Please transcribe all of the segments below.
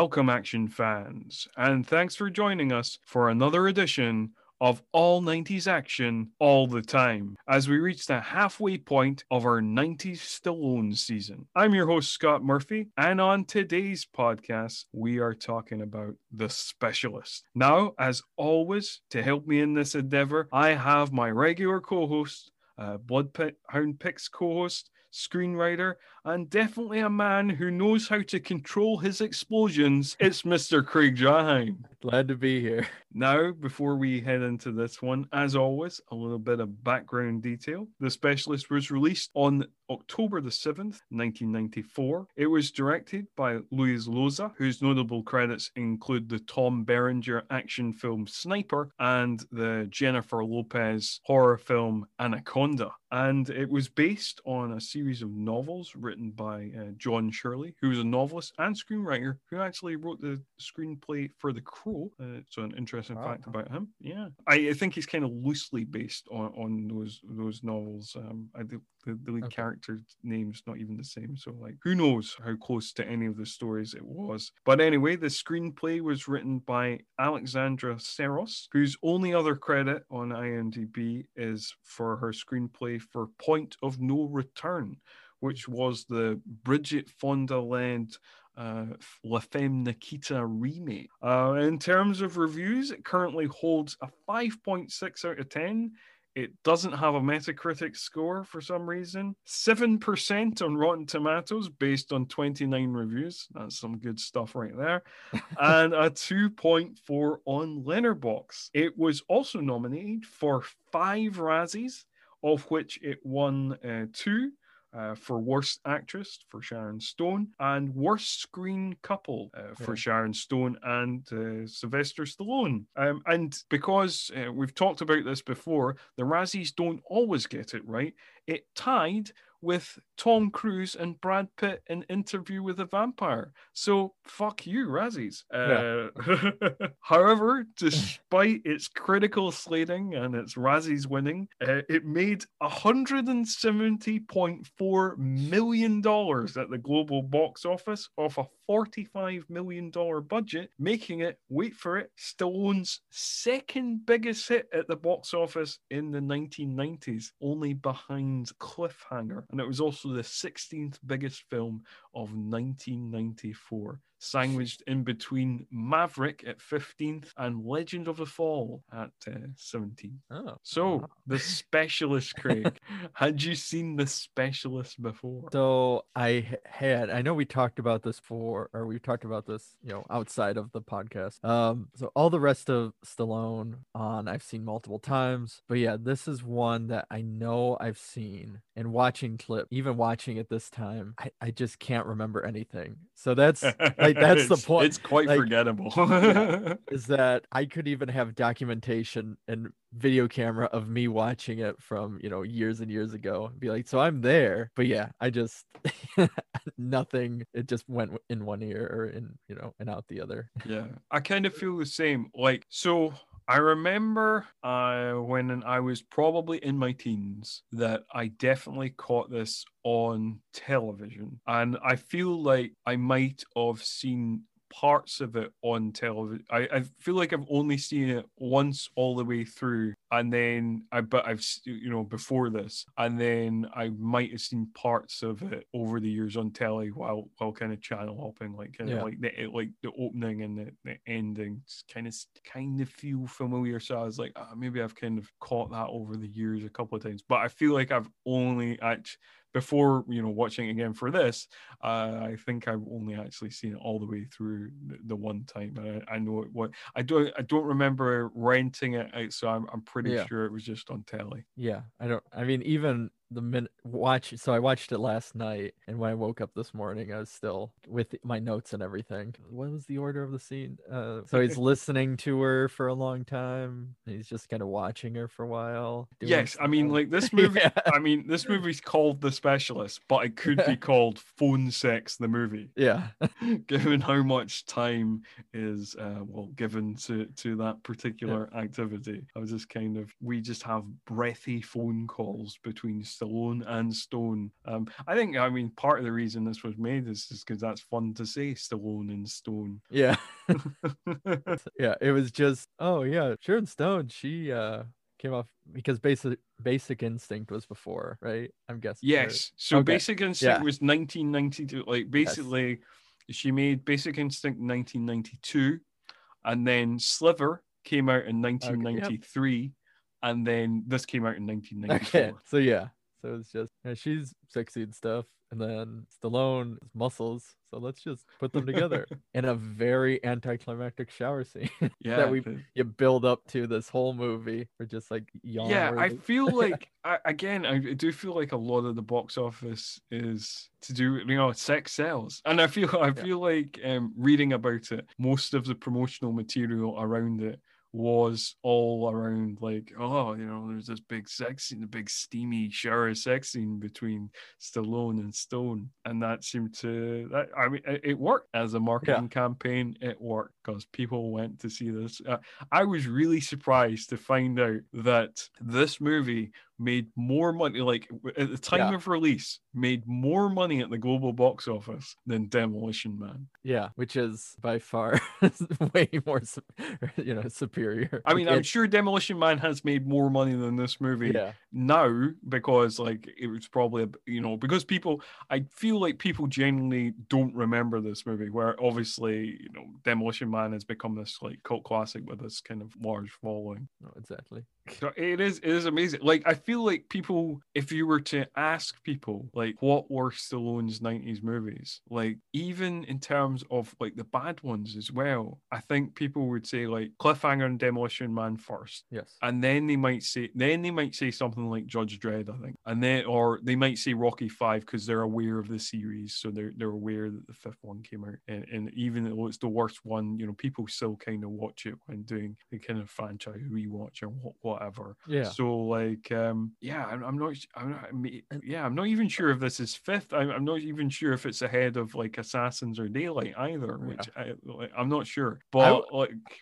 Welcome, action fans, and thanks for joining us for another edition of All 90s Action All the Time, as we reach the halfway point of our 90s Stallone season. I'm your host, Scott Murphy, and on today's podcast, we are talking about The Specialist. Now, as always, to help me in this endeavor, I have my regular co-host, Bloodhound Picks co-host, screenwriter, and definitely a man who knows how to control his explosions. It's Mr. Craig Jaheim. Glad to be here. Now, before we head into this one, as always, a little bit of background detail. The Specialist was released on October the 7th, 1994. It was directed by Luis Llosa, whose notable credits include the Tom Berenger action film Sniper and the Jennifer Lopez horror film Anaconda. And it was based on a series of novels written by John Shirley, who was a novelist and screenwriter who actually wrote the screenplay for The Crow. So an interesting fact about him. Yeah, I think he's kind of loosely based on those novels. The lead character name's not even the same, so like who knows how close to any of the stories it was. But anyway, the screenplay was written by Alexandra Serros, whose only other credit on IMDb is for her screenplay for Point of No Return, which was the Bridget Fonda-led La Femme Nikita remake. In terms of reviews, it currently holds a 5.6 out of 10. It doesn't have a Metacritic score for some reason. 7% on Rotten Tomatoes based on 29 reviews. That's some good stuff right there. And a 2.4 on Letterboxd. It was also nominated for 5 Razzies, of which it won 2. For Worst Actress for Sharon Stone and Worst Screen Couple for Sharon Stone and Sylvester Stallone. And because we've talked about this before, the Razzies don't always get it right. It tied with Tom Cruise and Brad Pitt in Interview with a Vampire. So, fuck you, Razzies. However, despite its critical slating and its Razzies winning, it made $170.4 million at the global box office off a $45 million budget, making it, wait for it, Stallone's second biggest hit at the box office in the 1990s, only behind Cliffhanger. And it was also the 16th biggest film of 1994, sandwiched in between Maverick at 15th and Legend of the Fall at 17th. The Specialist, Craig. Had you seen The Specialist before? So I had. I know we talked about this outside of the podcast. So all the rest of Stallone I've seen multiple times, but yeah, this is one that I know I've seen, and watching it this time, I just can't remember anything. So that's that's the point. It's quite forgettable. Is that I could even have documentation and video camera of me watching it from years and years ago and be like, so I'm there, but yeah, I just nothing. It just went in one ear or and out the other. Yeah, I kind of feel the same. Like, so I remember when I was probably in my teens that I definitely caught this on television, and I feel like I might have seen parts of it on television. I feel like I've only seen it once all the way through, and then I've before this, and then I might have seen parts of it over the years on telly while kind of channel hopping, the opening and the ending kind of feel familiar. So I was like, maybe I've kind of caught that over the years a couple of times, but I feel like I've only actually, before watching again for this, I think I've only actually seen it all the way through the one time. And I know it was, I don't remember renting it out, so I'm pretty sure it was just on telly. Yeah, even the minute watch. So I watched it last night, and when I woke up this morning, I was still with my notes and everything. What was the order of the scene? So he's listening to her for a long time. He's just kind of watching her for a while. This movie. Yeah. I mean, this movie's called The Specialist, but it could be called Phone Sex the Movie. Yeah. Given how much time is given to that particular activity, I was just kind of, we just have breathy phone calls between Stallone and Stone. I think, I mean, part of the reason this was made is just because that's fun to say, Stallone and Stone. Yeah. Yeah, it was just, oh yeah, Sharon Stone, she came off because Basic Instinct was before, right? I'm guessing. Yes. So okay. Basic Instinct was 1992. Like basically, yes. She made Basic Instinct 1992, and then Sliver came out in 1993, and then this came out in 1994. Okay. So yeah, so it's just, you know, she's sexy and stuff, and then Stallone muscles. So let's just put them together in a very anticlimactic shower scene that you build up to this whole movie. We're just like yawn. Yeah, I feel like I do feel like a lot of the box office is to do, you know, sex sells, and I feel like reading about it, most of the promotional material around it was all around like, oh, you know, there's this big sex scene, the big steamy shower sex scene between Stallone and Stone, and that seemed to, I mean, it worked as a marketing campaign. It worked because people went to see this. I was really surprised to find out that this movie made more money, like at the time of release, made more money at the global box office than Demolition Man. Yeah, which is by far way more, you know, superior. I mean, I'm sure Demolition Man has made more money than this movie now, because like it was probably, you know, because people, I feel like people generally don't remember this movie, where obviously, you know, Demolition Man has become this like cult classic with this kind of large following. No, exactly. So it is amazing. Like, I feel like people, if you were to ask people, like, what were Stallone's 90s movies? Like, even in terms of, like, the bad ones as well, I think people would say, like, Cliffhanger and Demolition Man first. Yes. And then they might say something like Judge Dredd, I think. And then, or they might say Rocky 5 because they're aware of the series. So they're aware that the fifth one came out. And even though it's the worst one, you know, people still kind of watch it when doing the kind of franchise rewatch or whatever. Yeah. So, like, I'm not even sure if this is fifth. I'm not even sure if it's ahead of like Assassins or Daylight either, which I'm not sure. But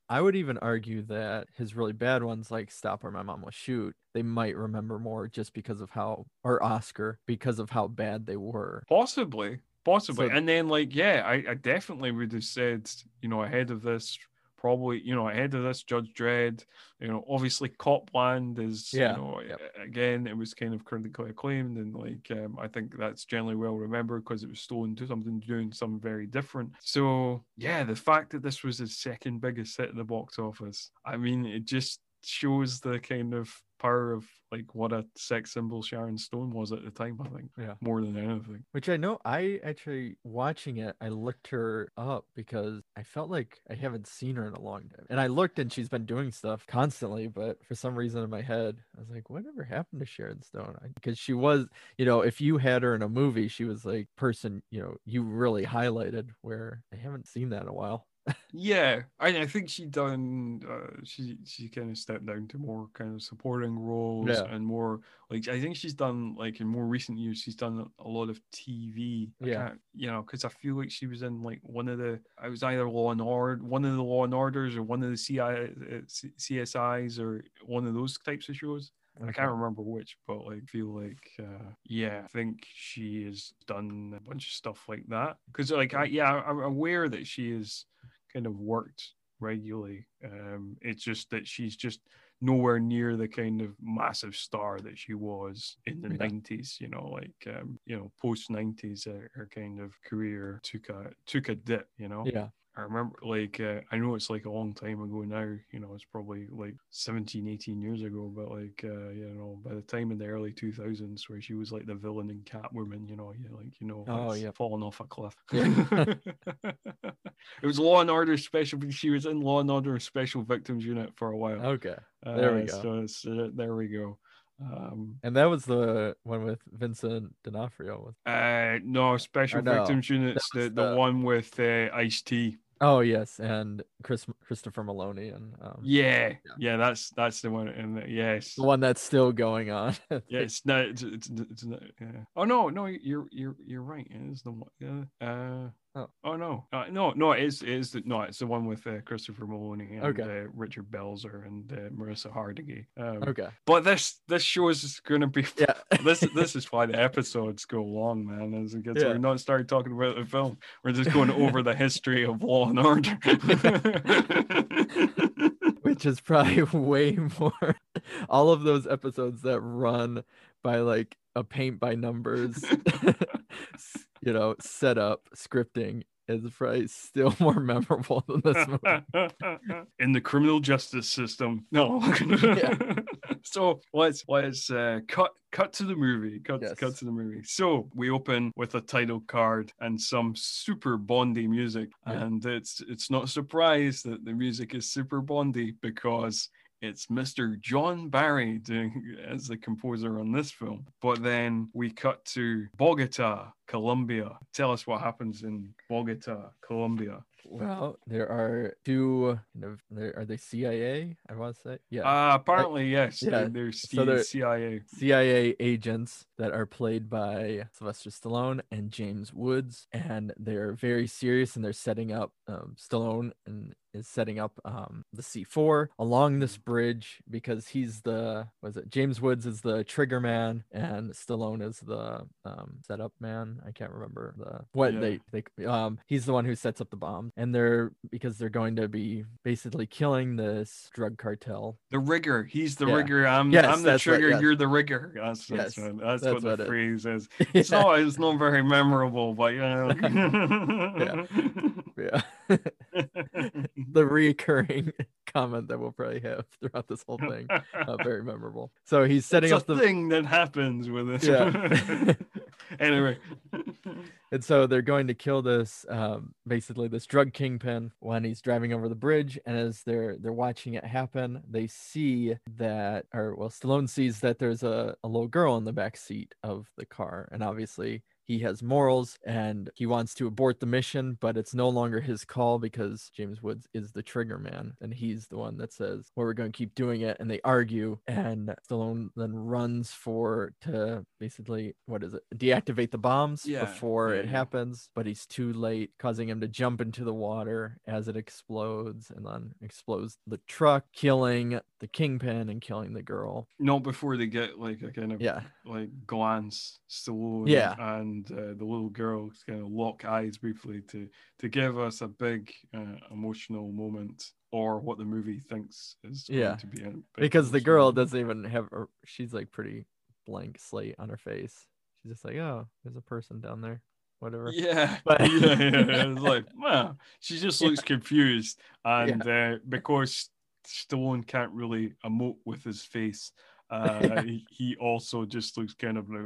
I would even argue that his really bad ones like Stop or My Mom Will Shoot, they might remember more just because of how, or Oscar, because of how bad they were. Possibly. So, and then like, I definitely would have said, you know, ahead of this, probably, you know, ahead of this, Judge Dredd, you know, obviously Copland is, you know, again, it was kind of critically acclaimed, and like, I think that's generally well remembered because it was Stone doing something very different. So yeah, the fact that this was his second biggest hit at the box office, I mean, it just shows the kind of power of like what a sex symbol Sharon Stone was at the time, I think, more than anything. Which I know, I actually, watching it, I looked her up because I felt like I haven't seen her in a long time, and I looked and she's been doing stuff constantly, but for some reason in my head I was like, whatever happened to Sharon Stone? Because she was, you know, if you had her in a movie, she was like person, you know, you really highlighted, where I haven't seen that in a while. Yeah, I think she done. She kind of stepped down to more kind of supporting roles and more like, I think she's done like in more recent years she's done a lot of TV. You know, because I feel like she was in like either Law and Order, one of the Law and Orders, or one of the CSIs, or one of those types of shows. I can't remember which, but I feel like, I think she has done a bunch of stuff like that. Because, like, I'm aware that she has kind of worked regularly. It's just that she's just nowhere near the kind of massive star that she was in the 90s, you know, like, you know, post 90s, her kind of career took a dip, you know? Yeah. I remember, like, I know it's like a long time ago now, you know, it's probably like 17, 18 years ago, but like, you know, by the time in the early 2000s where she was like the villain in Catwoman, you know, falling off a cliff. Yeah. It was Law and Order Special, she was in Law and Order Special Victims Unit for a while. Okay, there we go. So it's, there we go. And that was the one with Vincent D'Onofrio. Victims Units, the one with Ice-T. Oh yes, and Christopher Meloni, and that's the one. And the one that's still going on. It's not. Oh no, you're right. It is the one. It's the one with Christopher Meloni and Richard Belzer and Marissa Hargitay. But this show is going to be this is why the episodes go long, man. As it gets, we're not starting talking about the film. We're just going over the history of Law and Order, which is probably way more. All of those episodes that run by like a paint by numbers, you know, setup, scripting is probably still more memorable than this movie. In the criminal justice system, no. So let's cut to the movie. Cut to the movie. So we open with a title card and some super Bondy music, and it's not a surprise that the music is super Bondy because it's Mr. John Barry as the composer on this film. But then we cut to Bogota, Colombia. Tell us what happens in Bogota, Colombia. Well, there are two. Are they CIA? I want to say, apparently, yes. Yeah. They're CIA agents that are played by Sylvester Stallone and James Woods, and they're very serious, and they're setting up Stallone and is setting up the C4 along this bridge because he's James Woods is the trigger man and Stallone is the setup man. I can't remember he's the one who sets up the bomb. And they're going to be basically killing this drug cartel. The rigger. He's the rigger. I'm the trigger. You're the rigger. That's what the phrase is. Yeah. It's not very memorable, but the recurring comment that we'll probably have throughout this whole thing, very memorable. So he's setting up the thing that happens with this. Yeah. Anyway, and so they're going to kill this basically this drug kingpin when he's driving over the bridge, and as they're watching it happen, they see that, Stallone sees that there's a little girl in the back seat of the car, and obviously he has morals and he wants to abort the mission, but it's no longer his call because James Woods is the trigger man. And he's the one that says, well, we're going to keep doing it. And they argue. And Stallone then runs to basically, deactivate the bombs before it happens. But he's too late, causing him to jump into the water as it explodes and then explodes the truck, killing the kingpin and killing the girl. Not before they get like a kind of glance Stallone and the little girl kind of lock eyes briefly to give us a big emotional moment, or what the movie thinks is going to be. Because the girl doesn't even have, she's like pretty blank slate on her face. She's just like, oh, there's a person down there. Whatever. Yeah. But it's like, well, she just looks confused, and because Stallone can't really emote with his face. He also just looks kind of like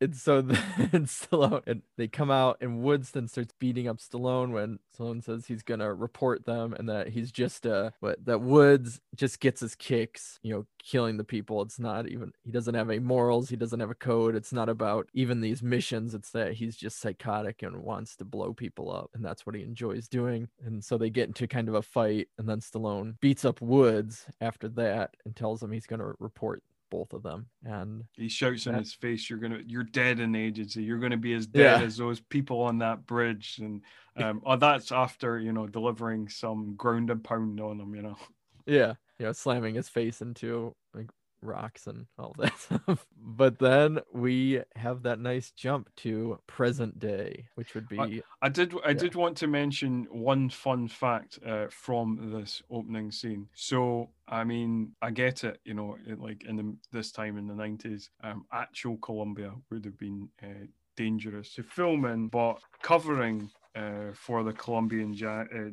and so Stallone and they come out, and Woods then starts beating up Stallone when Stallone says he's gonna report them, and that he's just that Woods just gets his kicks, killing the people. It's not even, he doesn't have any morals, he doesn't have a code, it's not about even these missions, it's that he's just psychotic and wants to blow people up, and that's what he enjoys doing. And so they get into kind of a fight, and then Stallone beats up Woods after that and tells him he's going to report both of them, and he shouts in his face, you're dead in the agency, you're going to be as dead as those people on that bridge. And that's after delivering some ground and pound on him, slamming his face into like rocks and all that stuff. But then we have that nice jump to present day, which would be I did want to mention one fun fact from this opening scene. So I mean, I get it, like in this time in the 90s, actual Colombia would have been dangerous to film in, but covering for the Colombian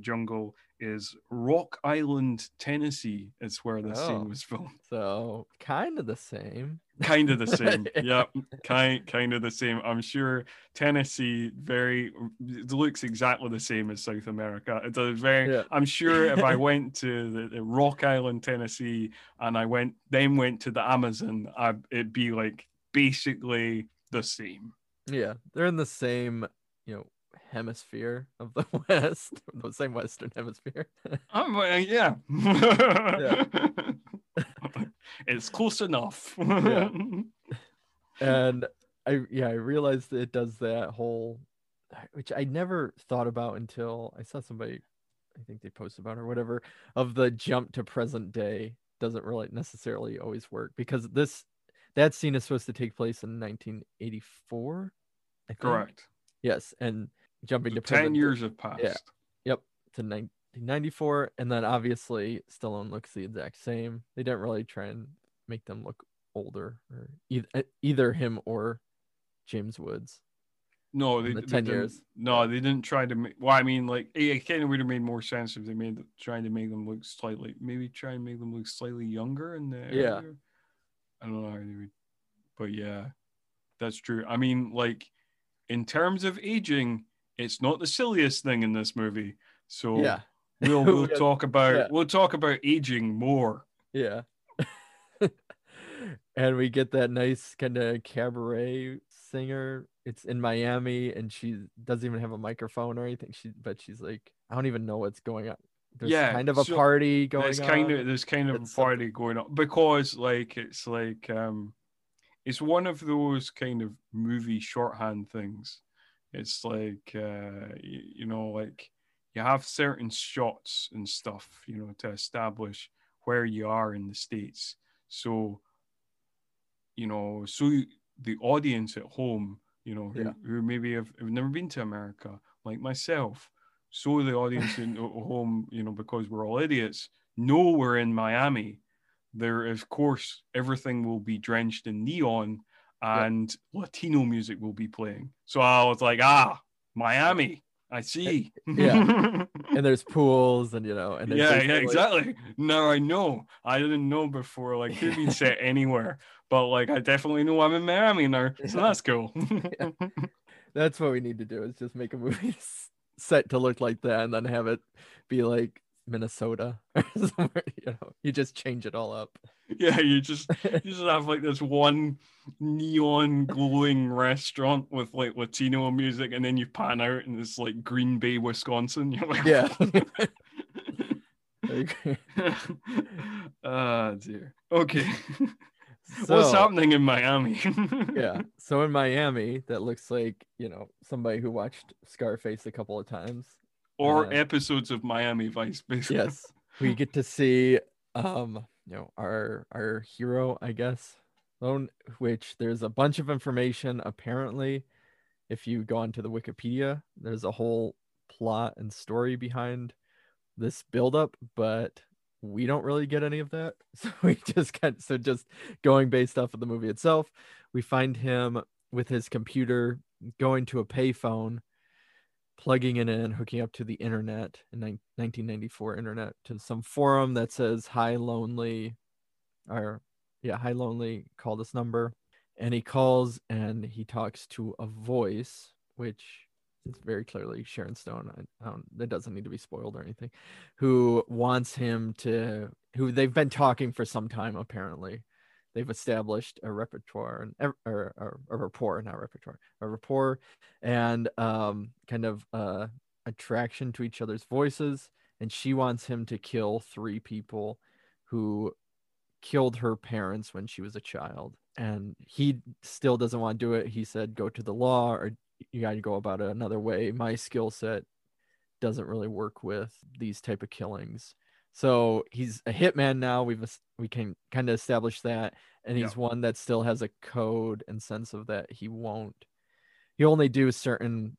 jungle is Rock Island, Tennessee. It's where this scene was filmed. So kind of the same. Yeah, kind of the same. I'm sure Tennessee looks exactly the same as South America. It's a very. Yeah. I'm sure if I went to the Rock Island, Tennessee, and I went to the Amazon, it'd be like basically the same. Yeah, they're in the same, hemisphere of the West, the same Western hemisphere. It's close enough. And I realized that it does that whole, which I never thought about until I saw somebody, I think they posted about it or whatever, of the jump to present day doesn't really necessarily always work, because that scene is supposed to take place in 1984. Correct. Yes, and jumping to 10 years have passed. Yeah. Yep, to 1994, and then obviously Stallone looks the exact same. They didn't really try and make them look older, or either him or James Woods. No, they, the 10 they years. No, they didn't try to make. Well, I mean, like, it kind of would have made more sense if they made trying to make them look slightly, maybe try and make them look slightly younger in there. Yeah, area. I don't know how they would, but yeah, that's true. I mean, like, in terms of aging, it's not the silliest thing in this movie. So yeah, we'll talk about we'll talk about aging more. Yeah. And we get that nice kind of cabaret singer. It's in Miami, and she doesn't even have a microphone or anything. She's like, I don't even know what's going on. There's kind of a party going on. There's kind of a party going on, because it's one of those kind of movie shorthand things. It's like you have certain shots and stuff, you know, to establish where you are in the States. So, you know, so the audience at home, you know, who maybe have never been to America, like myself, so the audience at home, you know, because we're all idiots, know we're in Miami. There, of course, everything will be drenched in neon, and Latino music will be playing. So I was like, Miami, I see. Yeah. And there's pools, and, you know. And exactly. Now I know. I didn't know before, like, could be set anywhere. But, like, I definitely know I'm in Miami now. So that's cool. Yeah. That's what we need to do, is just make a movie set to look like that, and then have it be, like, Minnesota or somewhere. You know, you just change it all up. Yeah, you just have like this one neon glowing restaurant with like Latino music, and then you pan out and it's like Green Bay, Wisconsin. You're like, dear. Okay, so, what's happening in Miami? Yeah, so in Miami, that looks like, you know, somebody who watched Scarface a couple of times. Or episodes of Miami Vice, basically. Yes, we get to see, you know, our hero, I guess, which there's a bunch of information. Apparently, if you go onto the Wikipedia, there's a whole plot and story behind this buildup, but we don't really get any of that. So just going based off of the movie itself, we find him with his computer going to a payphone, plugging it in, hooking up to the internet, in 1994 internet, to some forum that says hi lonely, call this number. And he calls, and he talks to a voice, which is very clearly Sharon Stone. That doesn't need to be spoiled or anything. Who they've been talking for some time, apparently. They've established a repertoire rapport, and kind of attraction to each other's voices. And she wants him to kill 3 people who killed her parents when she was a child. And he still doesn't want to do it. He said, go to the law, or you got to go about it another way. My skill set doesn't really work with these type of killings. So he's a hitman now. We can kind of establish that, and he's one that still has a code and sense of that. He only do certain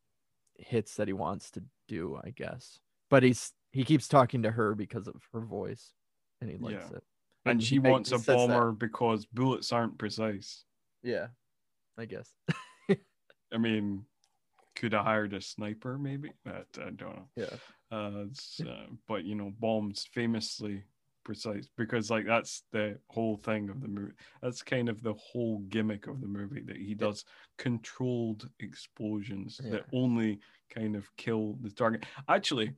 hits that he wants to do, I guess. But he keeps talking to her because of her voice, and he likes it. And she wants a bomber because bullets aren't precise. Yeah, I guess. I mean, could have hired a sniper, maybe. I don't know. Yeah. But, you know, bombs famously precise, because like that's the whole thing of the movie. That's kind of the whole gimmick of the movie, that he does controlled explosions that only kind of kill the target. Actually,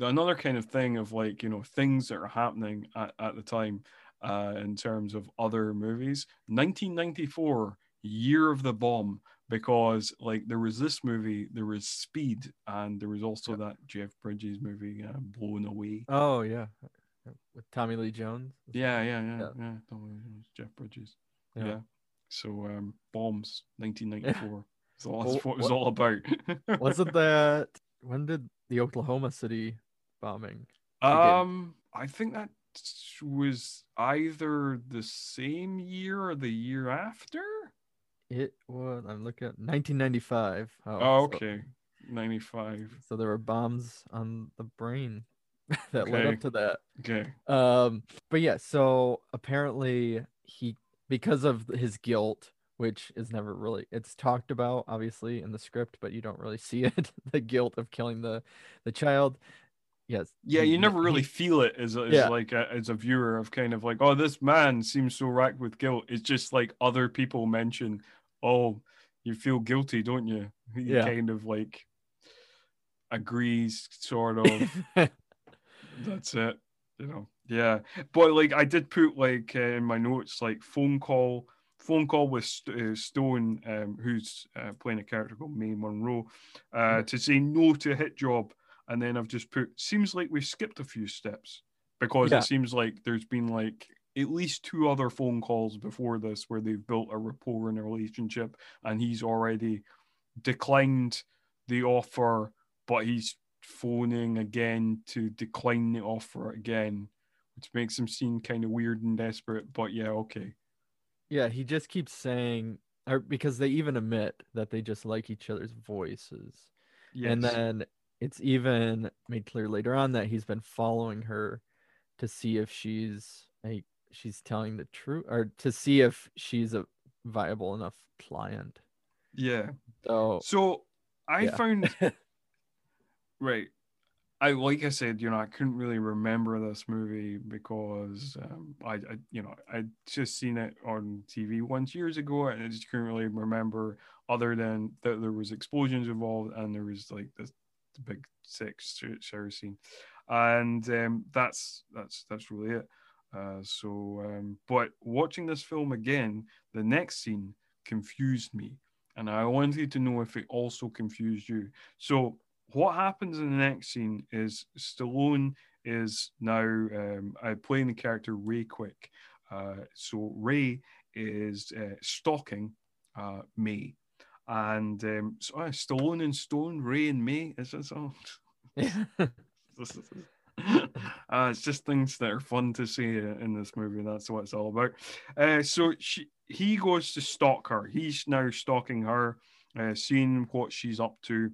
another kind of thing of like, you know, things that are happening at the time in terms of other movies. 1994, year of the bomb. Because like there was this movie, there was Speed, and there was also that Jeff Bridges movie, Blown Away. Oh yeah, with Tommy Lee Jones. Yeah. Tommy Lee Jones, Jeff Bridges. Yeah. So Bombs, 1994. That's all it was all about. Was it that? When did the Oklahoma City bombing begin? I think that was either the same year or the year after. It was. I'm looking at 1995. Oh, okay. So, 95. So there were bombs on the brain that led up to that. Okay. But yeah. So apparently he, because of his guilt, which is never really, it's talked about obviously in the script, but you don't really see it. The guilt of killing the child. Yes. Yeah, you never really feel it as a viewer of kind of like, oh, this man seems so racked with guilt. It's just like other people mention, oh, you feel guilty, don't you? He kind of like agrees, sort of. That's it, you know. Yeah, but like I did put like in my notes like phone call with Stone, who's playing a character called Mae Munro, to say no to a hit job. And then I've just put, seems like we've skipped a few steps, because it seems like there's been like at least two other phone calls before this where they've built a rapport and a relationship, and he's already declined the offer, but he's phoning again to decline the offer again, which makes him seem kind of weird and desperate. But yeah, okay. Yeah, he just keeps saying, or because they even admit that they just like each other's voices. Yes. And then it's even made clear later on that he's been following her to see if she's telling the truth, or to see if she's a viable enough client. Yeah. So I found right. Like I said, you know, I couldn't really remember this movie because I you know, I'd just seen it on TV once years ago, and I just couldn't really remember other than that there was explosions involved and there was like this big sex shower scene, and that's really it. But watching this film again, the next scene confused me, and I wanted to know if it also confused you. So what happens in the next scene is Stallone is now playing the character Ray Quick. So Ray is stalking Mae. And Stallone and Stone, Ray and Mae, is this all? Yeah. It's just things that are fun to say in this movie. That's what it's all about. So he goes to stalk her. He's now stalking her, seeing what she's up to.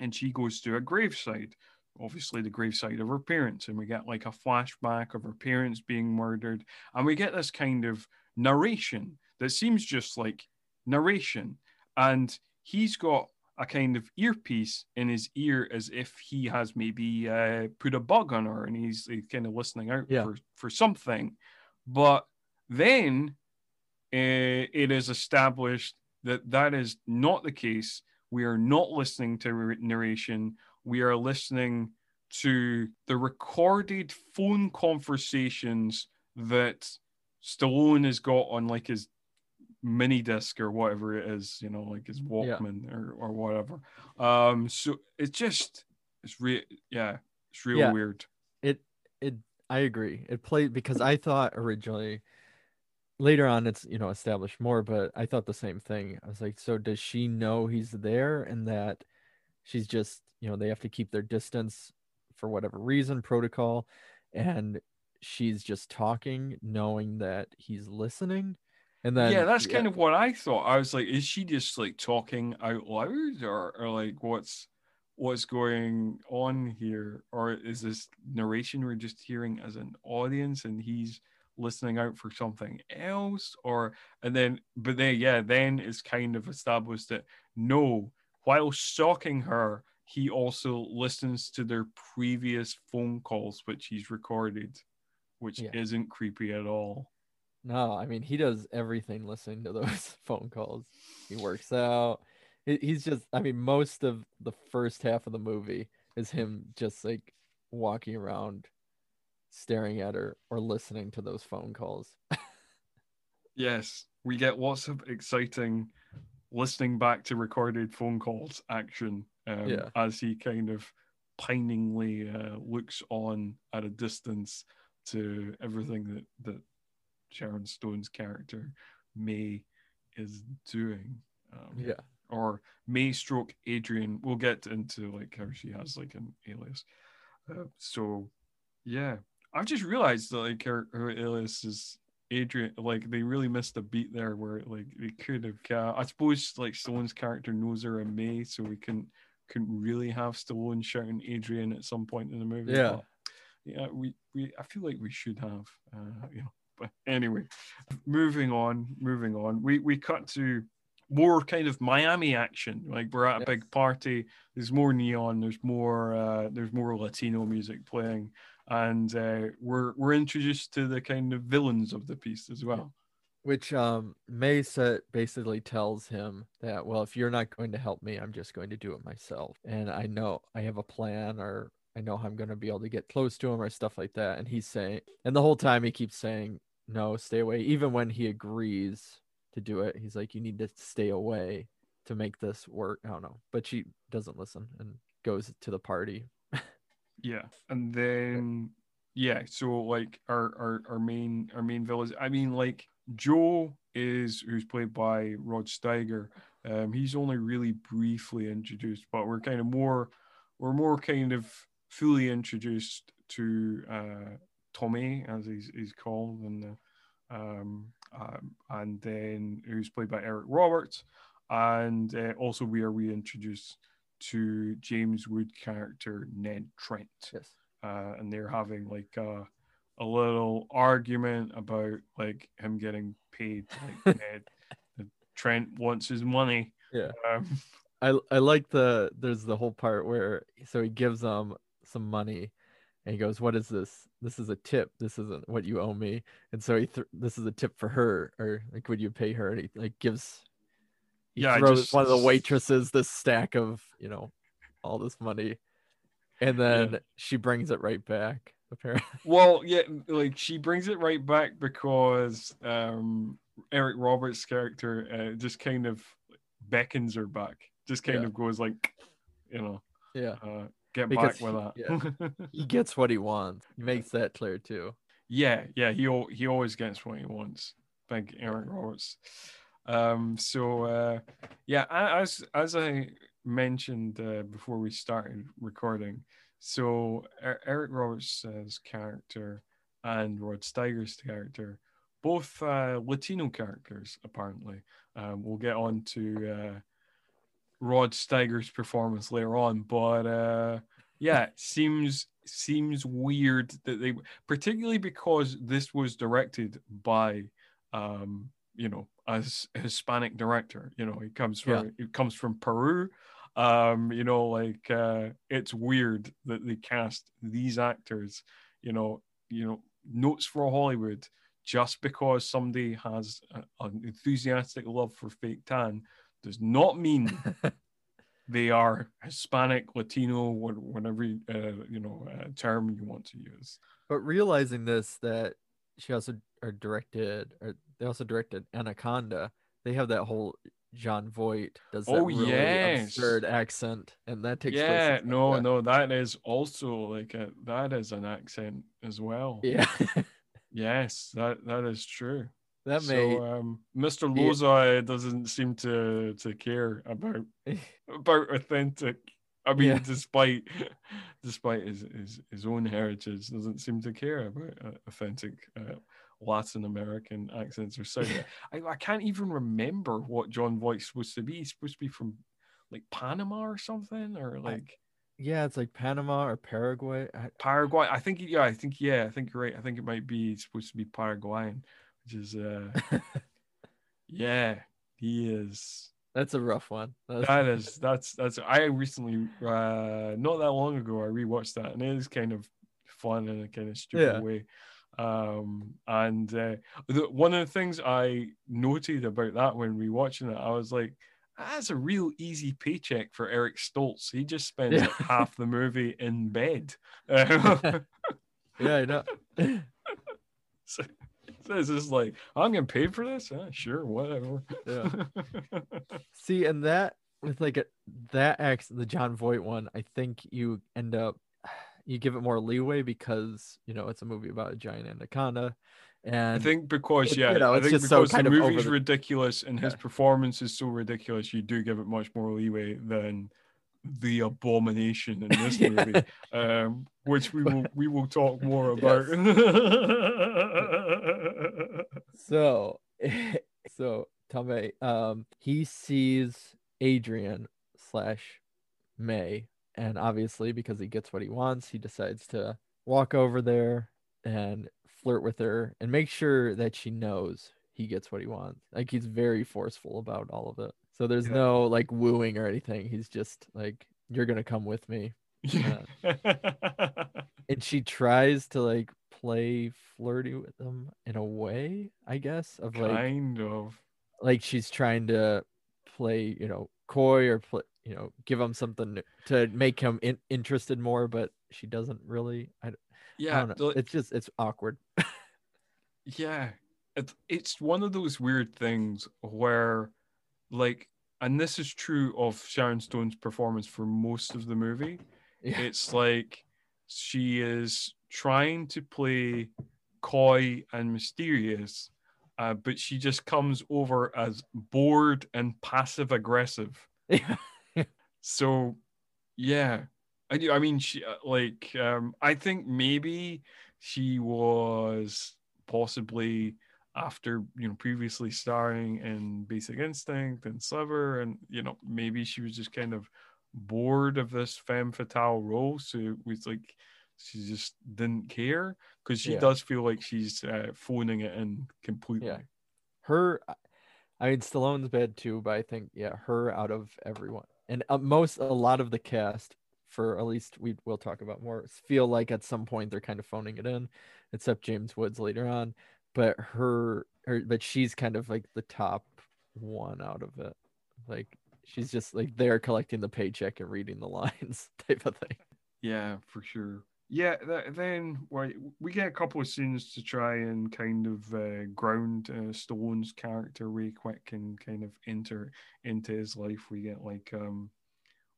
And she goes to a graveside, obviously the graveside of her parents. And we get like a flashback of her parents being murdered. And we get this kind of narration that seems just like narration. And he's got a kind of earpiece in his ear as if he has maybe put a bug on her, and he's kind of listening out for something. But then it is established that is not the case. We are not listening to narration. We are listening to the recorded phone conversations that Stallone has got on like his mini disc or whatever it is, you know, like his Walkman or whatever. So it's real weird. I agree. It played, because I thought originally, later on it's, you know, established more, but I thought the same thing. I was like, so does she know he's there, and that she's just, you know, they have to keep their distance for whatever reason, protocol, and she's just talking knowing that he's listening? And then, yeah, that's kind of what I thought. I was like, is she just like talking out loud, or like what's going on here? Or is this narration we're just hearing as an audience and he's listening out for something else? Then it's kind of established that no, while stalking her, he also listens to their previous phone calls, which he's recorded, which isn't creepy at all. No, I mean, he does everything listening to those phone calls. He works out. He's just, I mean, most of the first half of the movie is him just like walking around, staring at her or listening to those phone calls. Yes, we get lots of exciting listening back to recorded phone calls action as he kind of piningly looks on at a distance to everything that Sharon Stone's character Mae is doing. Yeah. Or Mae / Adrian. We'll get into like how she has like an alias. So yeah, I've just realized that like her alias is Adrian. Like they really missed a beat there where like they could have. I suppose like Stallone's character knows her and Mae, so we couldn't really have Stallone shouting Adrian at some point in the movie. Yeah. But, yeah, we I feel like we should have. You know, but anyway, moving on. We cut to more kind of Miami action. Like we're at a big party. There's more neon. There's more Latino music playing, and we're introduced to the kind of villains of the piece as well. Which Mesa basically tells him that, well, if you're not going to help me, I'm just going to do it myself. And I know I have a plan, or I know how I'm going to be able to get close to him, or stuff like that. And he's saying, and the whole time he keeps saying, no, stay away. Even when he agrees to do it, he's like, you need to stay away to make this work. I don't know. But she doesn't listen and goes to the party. Yeah. And then, yeah. So like our main villains, I mean, like, Joe who's played by Rod Steiger. He's only really briefly introduced, but we're more kind of fully introduced to Tommy, as he's called, and then who's played by Eric Roberts, and also we are reintroduced to James Woods character Ned Trent. Yes, and they're having like a little argument about like him getting paid. Like Trent wants his money. Yeah. I like there's the whole part where, so he gives them some money and he goes, what is this? This is a tip. This isn't what you owe me. And so this is a tip for her, or like, would you pay her? And he like throws one of the waitresses this stack of, you know, all this money. And then she brings it right back. Apparently. Well, yeah, like she brings it right back because Eric Roberts' character just kind of beckons her back, just kind of goes like, you know, get because back with that. Yeah. He gets what he wants. He makes that clear too. Yeah, he always gets what he wants. Thank Eric Roberts. So as I mentioned before we started recording. So Eric Roberts' character and Rod Steiger's character, both Latino characters, apparently. We'll get on to Rod Steiger's performance later on, but seems weird that they, particularly because this was directed by, you know, a Hispanic director. You know, he comes from Peru. You know, like it's weird that they cast these actors, you know, notes for Hollywood, just because somebody has an enthusiastic love for fake tan does not mean they are Hispanic, Latino, whatever term you want to use. But realizing this, that they also directed Anaconda. They have that whole John Voight does that absurd accent, and that takes place. That is also like that is an accent as well. Yeah. Yes, that is true. That Mr. Llosa doesn't seem to care about authentic. I mean, despite his own heritage, doesn't seem to care about authentic Latin American accents or something. I can't even remember what John Voight's supposed to be. He's supposed to be from like Panama or something, or like it's like Panama or Paraguay. Paraguay, I think. Yeah, I think you're right. I think it might be supposed to be Paraguayan, which is he is. That's a rough one. That's I recently not that long ago I rewatched that, and it is kind of fun in a kind of stupid way. One of the things I noted about that when rewatching it, I was like, that's a real easy paycheck for Eric Stoltz. He just spends like half the movie in bed. I know. so it's just like, I'm getting paid for this? Sure, whatever. See, and that with like that accent, the John Voight one, I think you end up, you give it more leeway because, you know, it's a movie about a giant anaconda And I think because the movie's ridiculous and his performance is so ridiculous, you do give it much more leeway than the abomination in this movie, which we will talk more about. Yes. So Tommy, he sees Adrian / May, and obviously because he gets what he wants, he decides to walk over there and flirt with her and make sure that she knows he gets what he wants. Like, he's very forceful about all of it. So there's no like wooing or anything. He's just like, you're gonna come with me. And she tries to like play flirty with him in a way, I guess, of like kind of like she's trying to play, coy, or play, give him something to make him interested more, but she doesn't really. I don't know. It's awkward. Yeah. It's one of those weird things where, like, and this is true of Sharon Stone's performance for most of the movie. Yeah. It's like she is trying to play coy and mysterious, but she just comes over as bored and passive aggressive. Yeah. So, yeah. I mean, she, like, I think maybe she was possibly, after previously starring in Basic Instinct and Sliver, and maybe she was just kind of bored of this femme fatale role, so it was like she just didn't care, because she does feel like she's phoning it in completely. Yeah. Her, I mean, Stallone's bad too, but I think her out of everyone and a lot of the cast, for at least we will talk about more, feel like at some point they're kind of phoning it in, except James Woods later on. But but she's kind of like the top one out of it. Like, she's just like there collecting the paycheck and reading the lines type of thing. Yeah, for sure. Yeah, then we get a couple of scenes to try and kind of ground Stallone's character Ray Quick and kind of enter into his life. We get like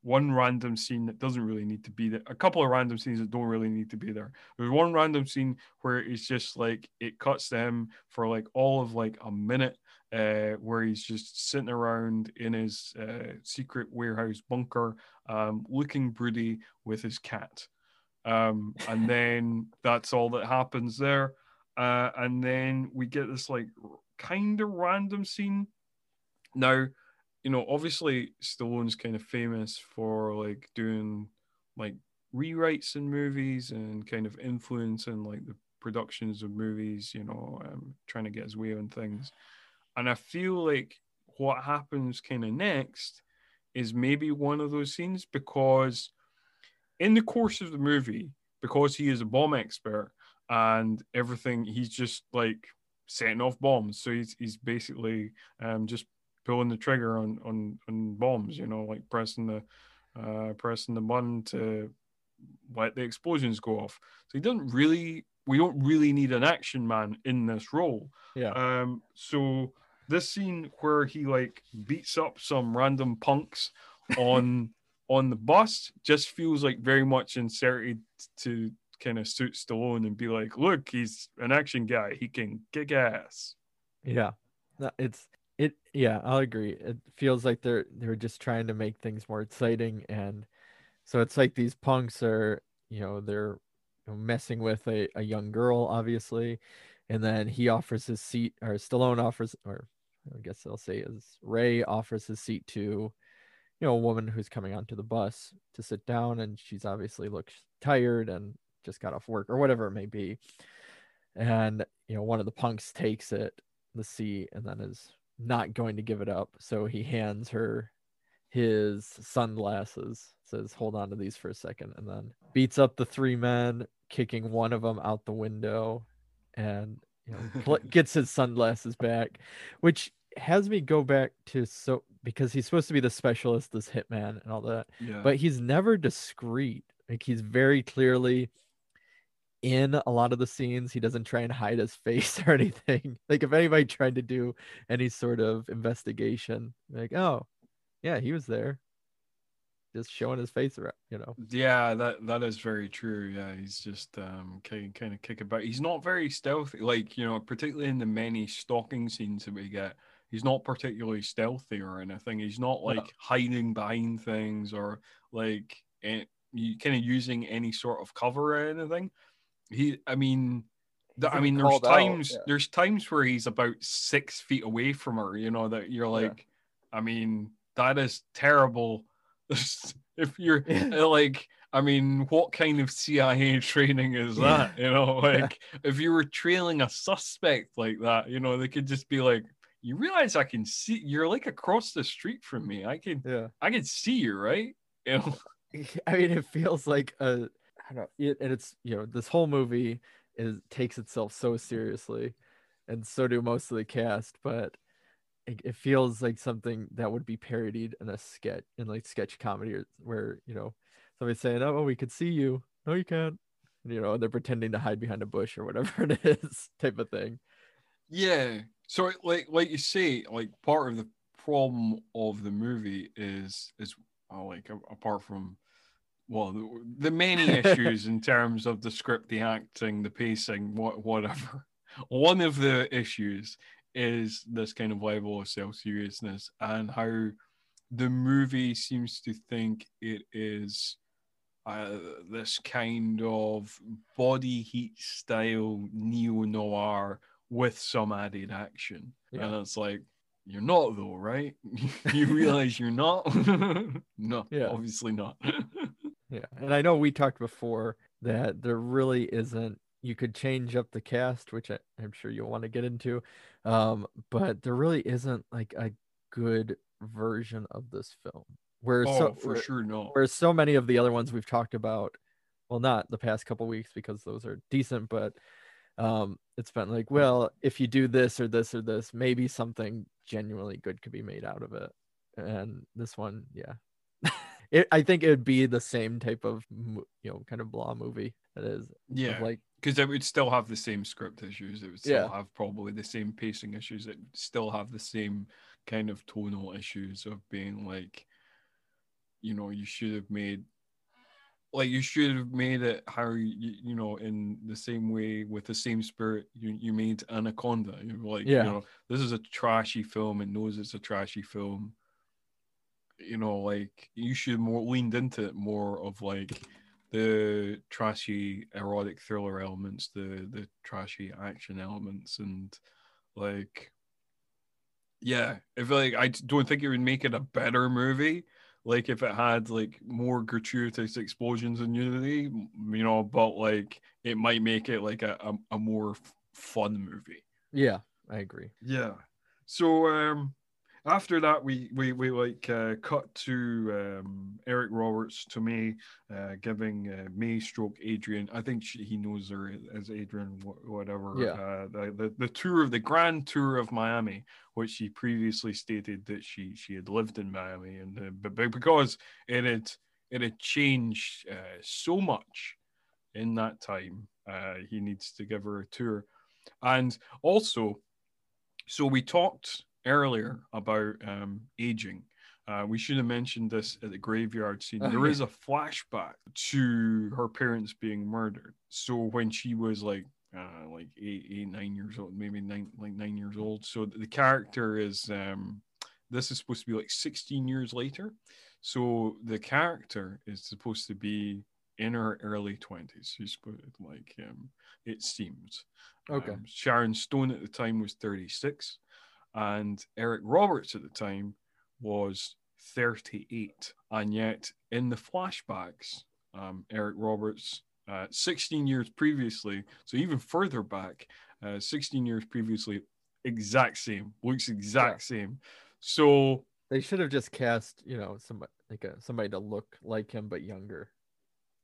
one random scene that doesn't really need to be there. A couple of random scenes that don't really need to be there. There's one random scene where it's just like, it cuts to him for like all of like a minute, where he's just sitting around in his secret warehouse bunker, looking broody with his cat. And then that's all that happens there. And then we get this like kind of random scene. Now, obviously Stallone's kind of famous for like doing like rewrites in movies and kind of influencing like the productions of movies, trying to get his way on things. And I feel like what happens kind of next is maybe one of those scenes, because in the course of the movie, because he is a bomb expert and everything, he's just like setting off bombs. So he's basically just pulling the trigger on bombs, like pressing the button to let the explosions go off. So we don't really need an action man in this role. Yeah. So this scene where he like beats up some random punks on the bus just feels like very much inserted to kind of suit Stallone and be like, look, he's an action guy. He can kick ass. Yeah. I'll agree. It feels like they're just trying to make things more exciting, and so it's like these punks are, they're messing with a young girl, obviously, and then he offers his seat, or Stallone offers, or I guess I'll say is Ray offers his seat to, a woman who's coming onto the bus to sit down, and she's obviously looks tired and just got off work or whatever it may be, and one of the punks takes the seat and then is not going to give it up, so he hands her his sunglasses, says hold on to these for a second, and then beats up the three men, kicking one of them out the window, and gets his sunglasses back, which has me go back to, so because he's supposed to be the specialist, this hitman and all that, but he's never discreet. Like, he's very clearly in a lot of the scenes. He doesn't try and hide his face or anything. Like, if anybody tried to do any sort of investigation, like, oh yeah, he was there, just showing his face around, you know. Yeah, that is very true. Yeah, he's just kind of kicking back. He's not very stealthy, like, you know, particularly in the many stalking scenes that we get. He's not particularly stealthy or anything. He's not like hiding behind things or like kind of using any sort of cover or anything. I mean, there's times, there's times where he's about 6 feet away from her. You know that you're like, I mean, that is terrible. If you're like, I mean, what kind of CIA training is that? You know, like if you were trailing a suspect like that, you know, they could just be like, you realize I can see you're like across the street from me. I can see you, right? You know? I mean, it feels like I don't know, and it's, you know, this whole movie takes itself so seriously, and so do most of the cast, but it feels like something that would be parodied in a sketch, in like sketch comedy, where, you know, somebody's saying, oh, we could see you. No, you can't. And, you know, they're pretending to hide behind a bush or whatever it is, type of thing. Yeah. So like you say, like part of the problem of the movie is like, apart from, well, the many issues in terms of the script, the acting, the pacing, whatever. One of the issues is this kind of level of self-seriousness and how the movie seems to think it is this kind of body heat style neo-noir with some added action. Yeah. And it's like, you're not though, right? You realize you're not? No, obviously not. Yeah. And I know we talked before that there really isn't, you could change up the cast, which I'm sure you'll want to get into, but there really isn't like a good version of this film. Whereas so many of the other ones we've talked about, well, not the past couple weeks because those are decent, but it's been like, well, if you do this or this or this, maybe something genuinely good could be made out of it. And this one, I think it would be the same type of, you know, kind of blah movie that is. Yeah, like, because it would still have the same script issues. It would still have probably the same pacing issues. It would still have the same kind of tonal issues of being like, you know, you should have made it how you know, in the same way, with the same spirit you made Anaconda. You're like, you know, this is a trashy film. It knows it's a trashy film. You know, like, you should have more leaned into it more of like the trashy erotic thriller elements, the trashy action elements, and like, yeah, if like, I don't think it would make it a better movie. Like if it had like more gratuitous explosions in Unity, you know, but like it might make it like a more fun movie. Yeah, I agree. Yeah. So after that, we like cut to Eric Roberts to Mae, giving Mae / Adrian. I think he knows her as Adrian, whatever. Yeah. The tour of the grand tour of Miami, which she previously stated that she had lived in Miami, and but because it had changed so much in that time, he needs to give her a tour. And also, so we talked earlier about aging. We should have mentioned this at the graveyard scene. There is a flashback to her parents being murdered. So when she was like 9 years old, maybe like 9 years old. So the character is, this is supposed to be like 16 years later. So the character is supposed to be in her early 20s. She's like, it seems. Okay. Sharon Stone at the time was 36. And Eric Roberts at the time was 38. And yet in the flashbacks, Eric Roberts, 16 years previously, so even further back, 16 years previously, exact same, looks exact same. So they should have just cast, you know, somebody to look like him, but younger.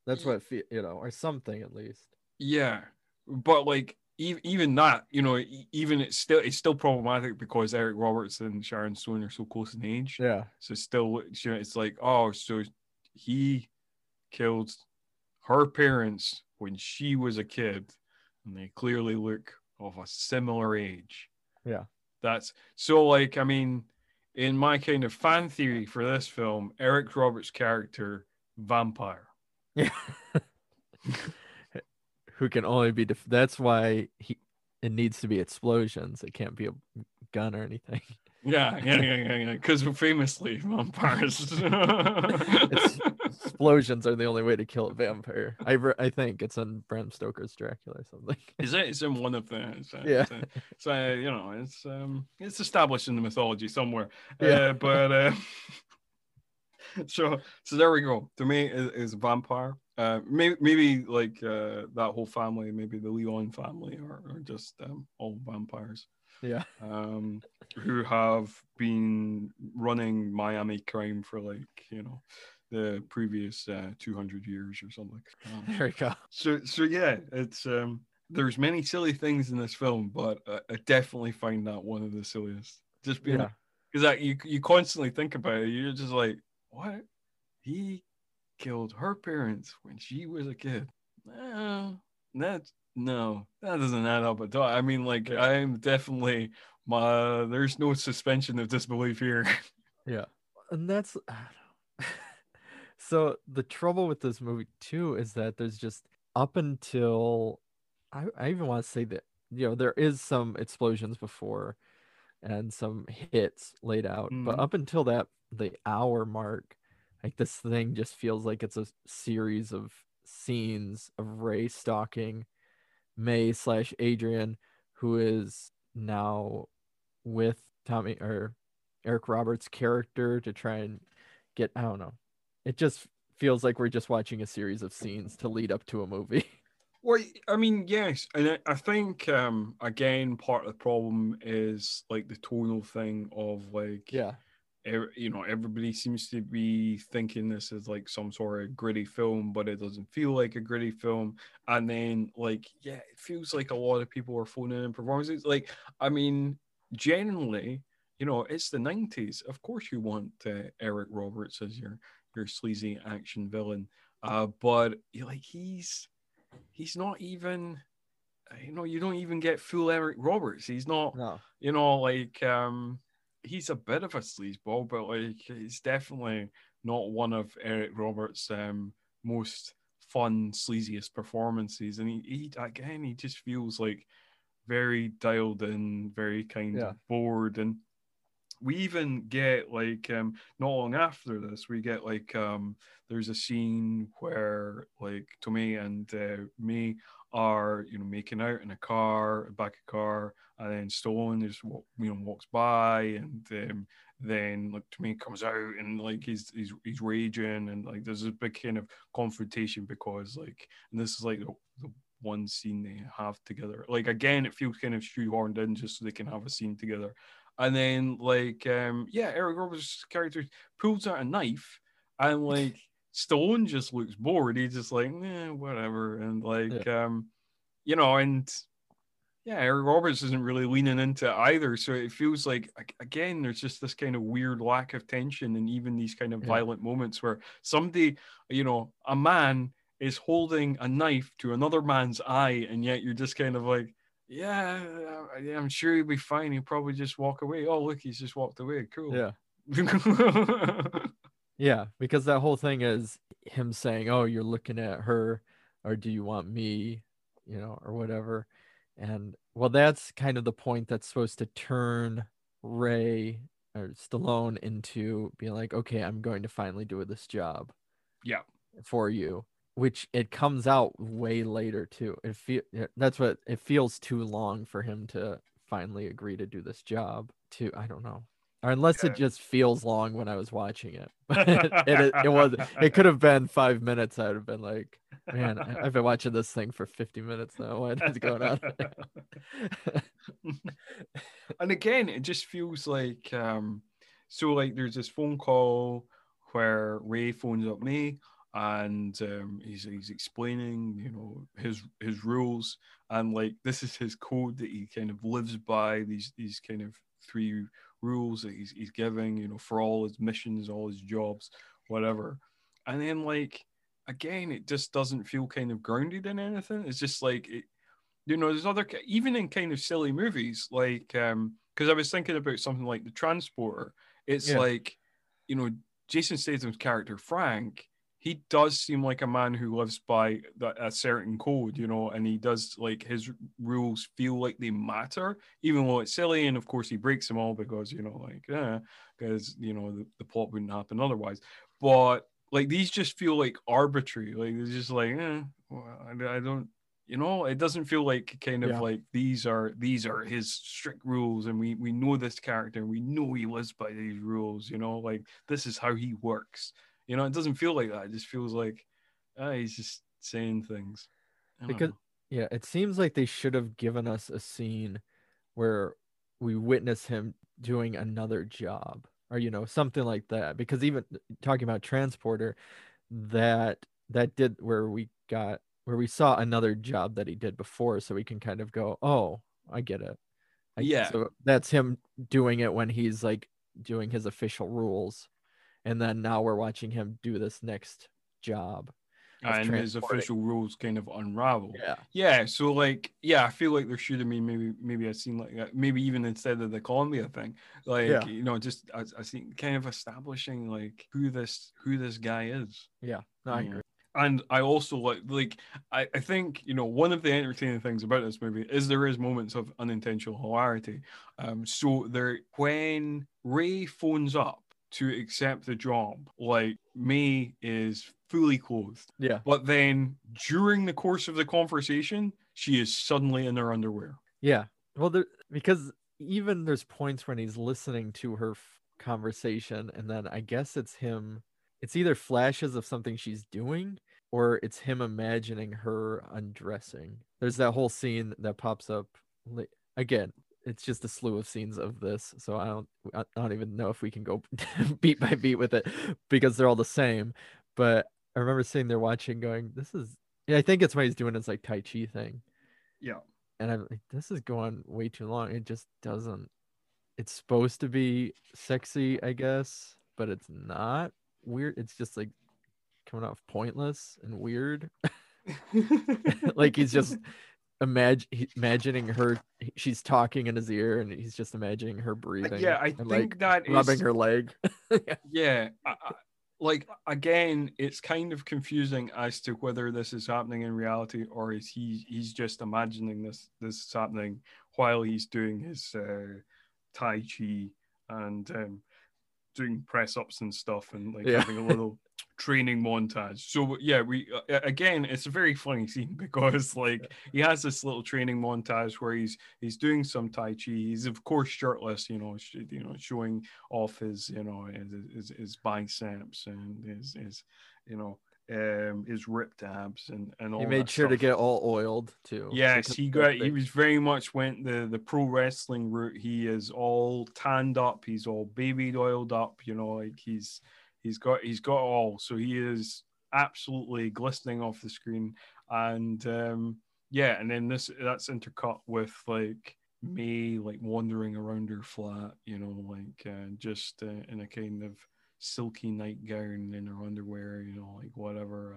That's what, you know, or something at least. Yeah. But like, even that, you know, even it's still problematic because Eric Roberts and Sharon Stone are so close in age. Yeah. So still, you know, it's like, oh, so he killed her parents when she was a kid, and they clearly look of a similar age. Yeah. That's so, like, I mean, in my kind of fan theory for this film, Eric Roberts' character, vampire. Yeah. Who can only be... that's why it needs to be explosions. It can't be a gun or anything. Yeah. Because famously, vampires... explosions are the only way to kill a vampire. I think it's in Bram Stoker's Dracula or something. Is it? It's in one of the... yeah. So you know, it's established in the mythology somewhere. Yeah. So there we go. To me, is vampire. Maybe that whole family, maybe the Leon family are just all vampires. Yeah. Who have been running Miami crime for the previous 200 years or something. There we go. So yeah, it's there's many silly things in this film, but I definitely find that one of the silliest. Just being because that you constantly think about it. You're just like, what? He killed her parents when she was a kid. That doesn't add up at all. I mean, I'm definitely there's no suspension of disbelief here. Yeah. And that's so the trouble with this movie too is that there's just up until I even want to say that, there is some explosions before and some hits laid out, but up until that, the hour mark, this thing just feels like it's a series of scenes of Ray stalking Mae/Adrian, who is now with Tommy or Eric Roberts' character to try and get, I don't know. It just feels like we're just watching a series of scenes to lead up to a movie. Well, I mean, yes. And I think, again, part of the problem is the tonal thing of everybody seems to be thinking this is some sort of gritty film, but it doesn't feel like a gritty film. And then it feels like a lot of people are phoning in performances. I mean, generally, it's the 90s. Of course you want Eric Roberts as your sleazy action villain. But he's not even, you don't even get full Eric Roberts. He's not, he's a bit of a sleazeball, but he's definitely not one of Eric Roberts' most fun, sleaziest performances. And he just feels very dialed in, very kind of bored. And we even get not long after this, we get there's a scene where Tommy and Mae are making out in a car, and then Stone just walks by, and then Tommy comes out, and he's raging, and there's a big kind of confrontation because and this is the one scene they have together. Again, it feels kind of shoehorned in just so they can have a scene together. And then Eric Roberts' character pulls out a knife, and Stone just looks bored. He's just whatever. And Eric Roberts isn't really leaning into it either. So it feels again, there's just this kind of weird lack of tension, and even these kind of violent moments where somebody, a man is holding a knife to another man's eye, and yet you're just kind of I'm sure he'll be fine. He'll probably just walk away. Oh, look, he's just walked away. Cool. Yeah. Yeah, because that whole thing is him saying, oh, you're looking at her, or do you want me, or whatever. And, well, that's kind of the point that's supposed to turn Ray or Stallone into being okay, I'm going to finally do this job. Yeah. For you. Which it comes out way later too. It feels too long for him to finally agree to do this job too. I don't know, or unless it just feels long when I was watching it. it was. It could have been 5 minutes. I'd have been man, I've been watching this thing for 50 minutes now. What is going on? And again, it just feels there's this phone call where Ray phones up Mae. And he's explaining, his rules, and this is his code that he kind of lives by. These kind of three rules that he's giving, for all his missions, all his jobs, whatever. And then again, it just doesn't feel kind of grounded in anything. It's just it, there's other, even in kind of silly movies, because I was thinking about something like The Transporter. It's like, you know, Jason Statham's character, Frank, he does seem like a man who lives by a certain code, you know, and he does, like, his rules feel like they matter, even though it's silly. And of course he breaks them all because, you know, like, because, you know, the plot wouldn't happen otherwise. But like, these just feel like arbitrary. Like, it's just like, I don't, you know, it doesn't feel like kind of like these are his strict rules, and we know this character, we know he lives by these rules, you know, like this is how he works. You know, it doesn't feel like that. It just feels like he's just saying things. Because it seems like they should have given us a scene where we witness him doing another job, or, you know, something like that. Because even talking about Transporter, that did where we saw another job that he did before, so we can kind of go, oh, I get it. So that's him doing it when he's like doing his official rules. And then now we're watching him do this next job. And his official rules kind of unravel. Yeah. So like, I feel like there should have been maybe a scene like that. Maybe even instead of the Colombia thing, like, you know, just I think kind of establishing like who this guy is. Yeah, no, I agree. And I also I think, you know, one of the entertaining things about this movie is there is moments of unintentional hilarity. So there, when Ray phones up to accept the job, like, Mae is fully clothed. Yeah. But then during the course of the conversation, she is suddenly in her underwear. Yeah. Well, because even there's points when he's listening to her conversation, and then I guess it's him. It's either flashes of something she's doing, or it's him imagining her undressing. There's that whole scene that pops up again. It's just a slew of scenes of this, so I don't even know if we can go beat by beat with it because they're all the same. But I remember sitting there watching, going, "This is." I think it's what he's doing. It's like Tai Chi thing. Yeah. And I'm like, "This is going way too long. It just doesn't." It's supposed to be sexy, I guess, but it's not weird. It's just like coming off pointless and weird. Like, he's just. Imagining her, she's talking in his ear, and he's just imagining her breathing. Yeah, I think like that rubbing her leg. Yeah, I, like, again, it's kind of confusing as to whether this is happening in reality or is he's just imagining this is happening while he's doing his Tai Chi and doing press ups and stuff, and like having a little training montage. So we again, it's a very funny scene because like he has this little training montage where he's doing some Tai Chi. He's of course shirtless, you know, showing off his, you know, his biceps and his you know, his ripped abs and all. He made sure to get all oiled too. Yes, he was very much went the pro wrestling route. He is all tanned up. He's all baby oiled up. You know, like he's got all, so he is absolutely glistening off the screen. And and then that's intercut with like Mae like wandering around her flat, you know, like just in a kind of silky nightgown in her underwear, you know, like whatever,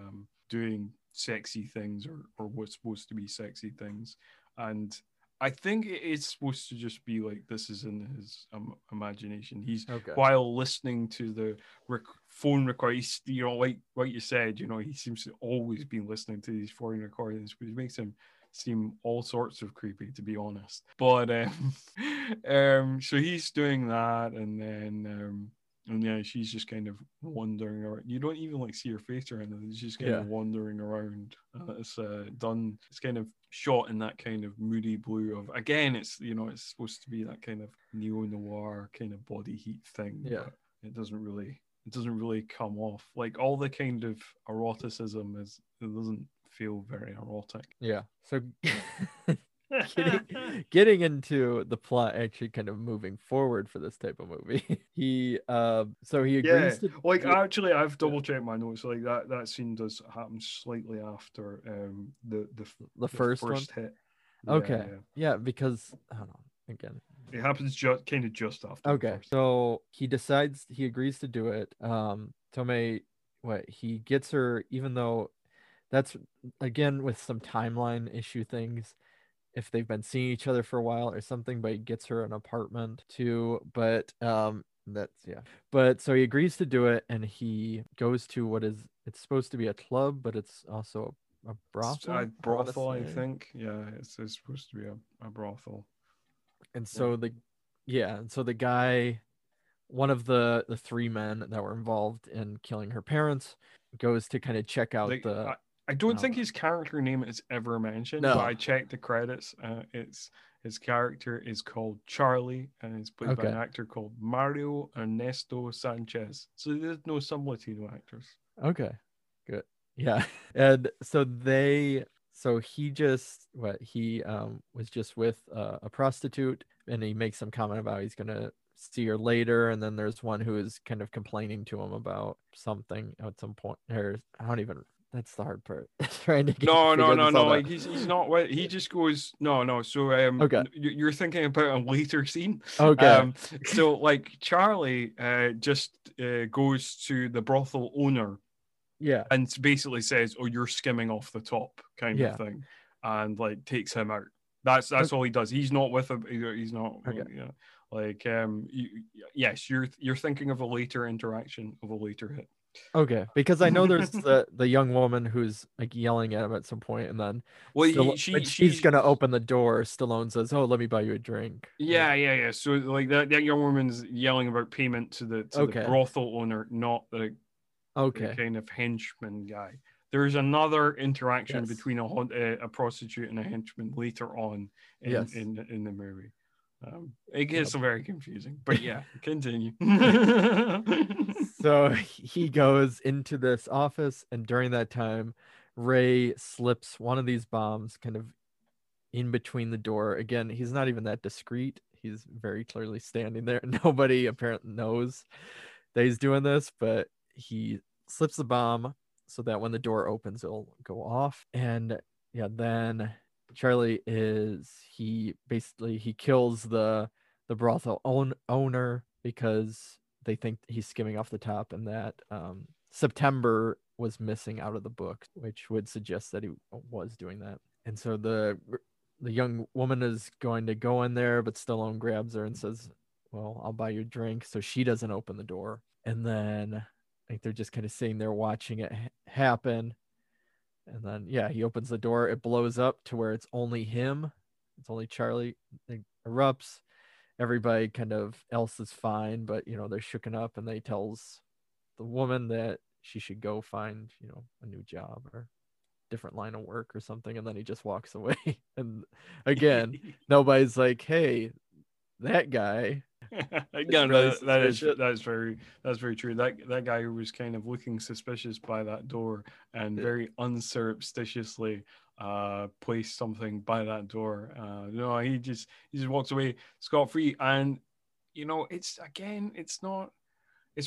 doing sexy things or what's supposed to be sexy things. And I think it's supposed to just be like this is in his imagination. He's while listening to the phone recordings, you know, like what you said, you know, he seems to always be listening to these foreign recordings, which makes him seem all sorts of creepy, to be honest. But so he's doing that, and then she's just kind of wandering around. You don't even like see her face or anything. She's kind of wandering around. It's kind of shot in that kind of moody blue of, again, it's, you know, it's supposed to be that kind of neo-noir kind of body heat thing. Yeah. It doesn't really come off. Like, all the kind of eroticism it doesn't feel very erotic. Yeah. So getting into the plot, actually kind of moving forward for this type of movie, he agrees to... Like, actually, I've double checked my notes. Like, that scene does happen slightly after the first hit. Okay. Yeah, because I don't know, again, it happens just after. Okay, so he agrees to do it. Tomei, he gets her, even though that's again with some timeline issue things, if they've been seeing each other for a while or something, but he gets her an apartment too. But That's, yeah. But so he agrees to do it, and he goes to what is, it's supposed to be a club, but it's also a brothel. A brothel, I think. Yeah, it's supposed to be a brothel. And so the guy, one of the three men that were involved in killing her parents, goes to kind of check out I don't think his character name is ever mentioned. No. But I checked the credits. His character is called Charlie, and he's played by an actor called Mario Ernesto Sanchez. So there's no some Latino actors. Okay, good. Yeah. And so he was just with a prostitute, and he makes some comment about he's going to see her later. And then there's one who is kind of complaining to him about something at some point, or I don't even. That's the hard part. No. He's not. He just goes no. So you're thinking about a later scene. Okay. So like Charlie just goes to the brothel owner. Yeah. And basically says, "Oh, you're skimming off the top," kind of thing, and like takes him out. That's all he does. He's not with him. He's not. Okay. Yeah. Like you're thinking of a later interaction, of a later hit. Okay, because I know there's the young woman who's like yelling at him at some point, and then she's gonna open the door. Stallone says, "Oh, let me buy you a drink." Yeah. So like that young woman's yelling about payment to the brothel owner, not the kind of henchman guy. There's another interaction between a prostitute and a henchman later on in the movie. It gets very confusing, but yeah, continue. So he goes into this office, and during that time, Ray slips one of these bombs kind of in between the door. Again, he's not even that discreet. He's very clearly standing there. Nobody apparently knows that he's doing this, but he slips the bomb so that when the door opens, it'll go off. And yeah, then Charlie he kills the brothel owner because they think he's skimming off the top, and that September was missing out of the book, which would suggest that he was doing that. And so the young woman is going to go in there, but Stallone grabs her and says, "Well, I'll buy you a drink." So she doesn't open the door, and then I think they're just kind of sitting there watching it happen. And then, he opens the door. It blows up to where it's only him. It's only Charlie. It erupts. Everybody kind of else is fine, but, they're shooken up, and they tells the woman that she should go find, a new job or different line of work or something. And then he just walks away. And again, nobody's like, "Hey, that guy." Again, that's very true. That guy who was kind of looking suspicious by that door and very unsurreptitiously placed something by that door. No, he just walks away scot-free. And it's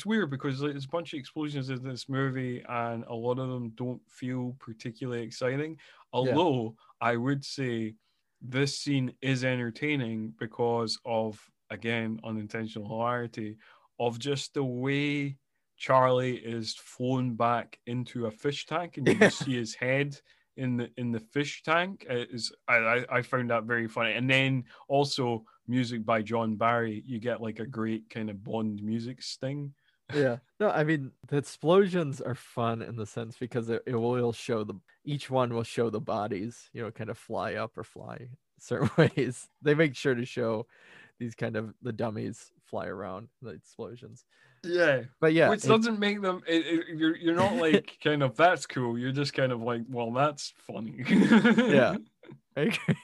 weird because there's a bunch of explosions in this movie, and a lot of them don't feel particularly exciting. Although I would say this scene is entertaining because of, again, unintentional hilarity of just the way Charlie is flown back into a fish tank, and you can see his head in the fish tank. I found that very funny. And then also music by John Barry. You get like a great kind of Bond music sting. Yeah. No, I mean, the explosions are fun in the sense because it will show each one will show the bodies, kind of fly up or fly certain ways. They make sure to show these kind of the dummies fly around the explosions. Yeah. But yeah. Which doesn't make them, you're not like kind of, that's cool. You're just kind of like, well, that's funny. Yeah. I agree.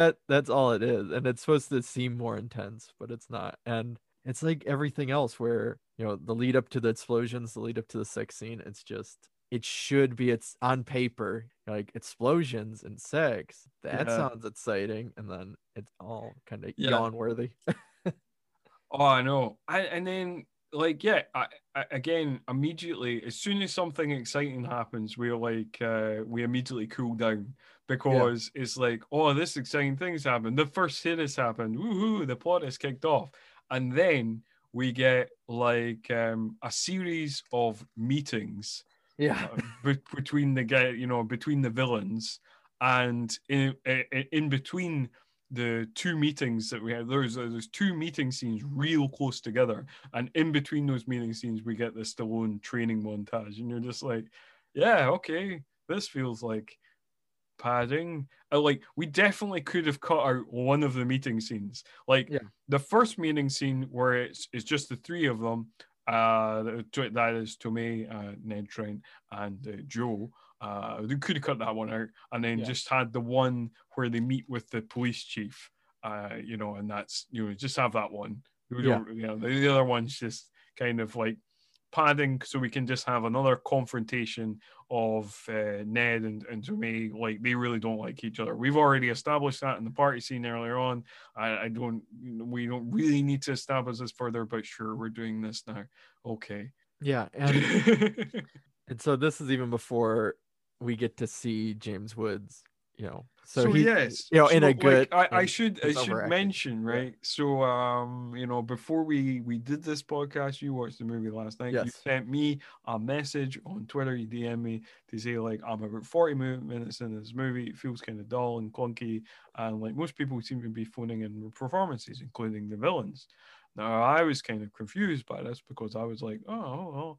Like that's all it is. And it's supposed to seem more intense, but it's not. And it's like everything else where, the lead up to the explosions, the lead up to the sex scene, it's just, it should be, it's on paper, like explosions and sex. That sounds exciting. And then it's all kind of yawn worthy. Oh, I know. And then again, immediately, as soon as something exciting happens, we're like, we immediately cool down because it's like, oh, this exciting thing's happened. The first hit has happened. Woohoo, the plot is kicked off. And then we get like a series of meetings between the villains, and in between the two meetings that we had, there's two meeting scenes real close together, and in between those meeting scenes we get the Stallone training montage, and you're just like, yeah, okay, this feels like padding. Like, we definitely could have cut out one of the meeting scenes, like the first meeting scene where it's just the three of them, that is Tommy, Ned Trent, and Joe. They could have cut that one out, and then just had the one where they meet with the police chief, you know, and that's, you know, just have that one. We don't, you know, the other one's just kind of like padding, so we can just have another confrontation of Ned and Tommy. Like, they really don't like each other. We've already established that in the party scene earlier on. We don't really need to establish this further, but sure, we're doing this now. Okay. Yeah, and and so this is even before we get to see James Woods, you know. So he, yes, you know, so in a good. Like, I should mention, right? Yeah. So you know, before we did this podcast, you watched the movie last night. Yes. You sent me a message on Twitter. You DM me to say, like, I'm about 40 minutes in this movie. It feels kind of dull and clunky, and like most people seem to be phoning in performances, including the villains. Now I was kind of confused by this because I was like, I'm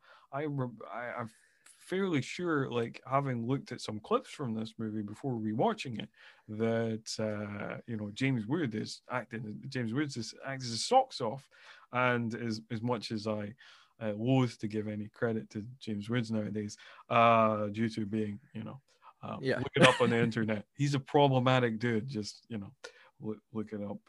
fairly sure, like, having looked at some clips from this movie before rewatching it, that you know, James Woods acts his socks off, and as much as I loathe to give any credit to James Woods nowadays, due to being, you know, look it up on the internet. He's a problematic dude. Just, you know, look it up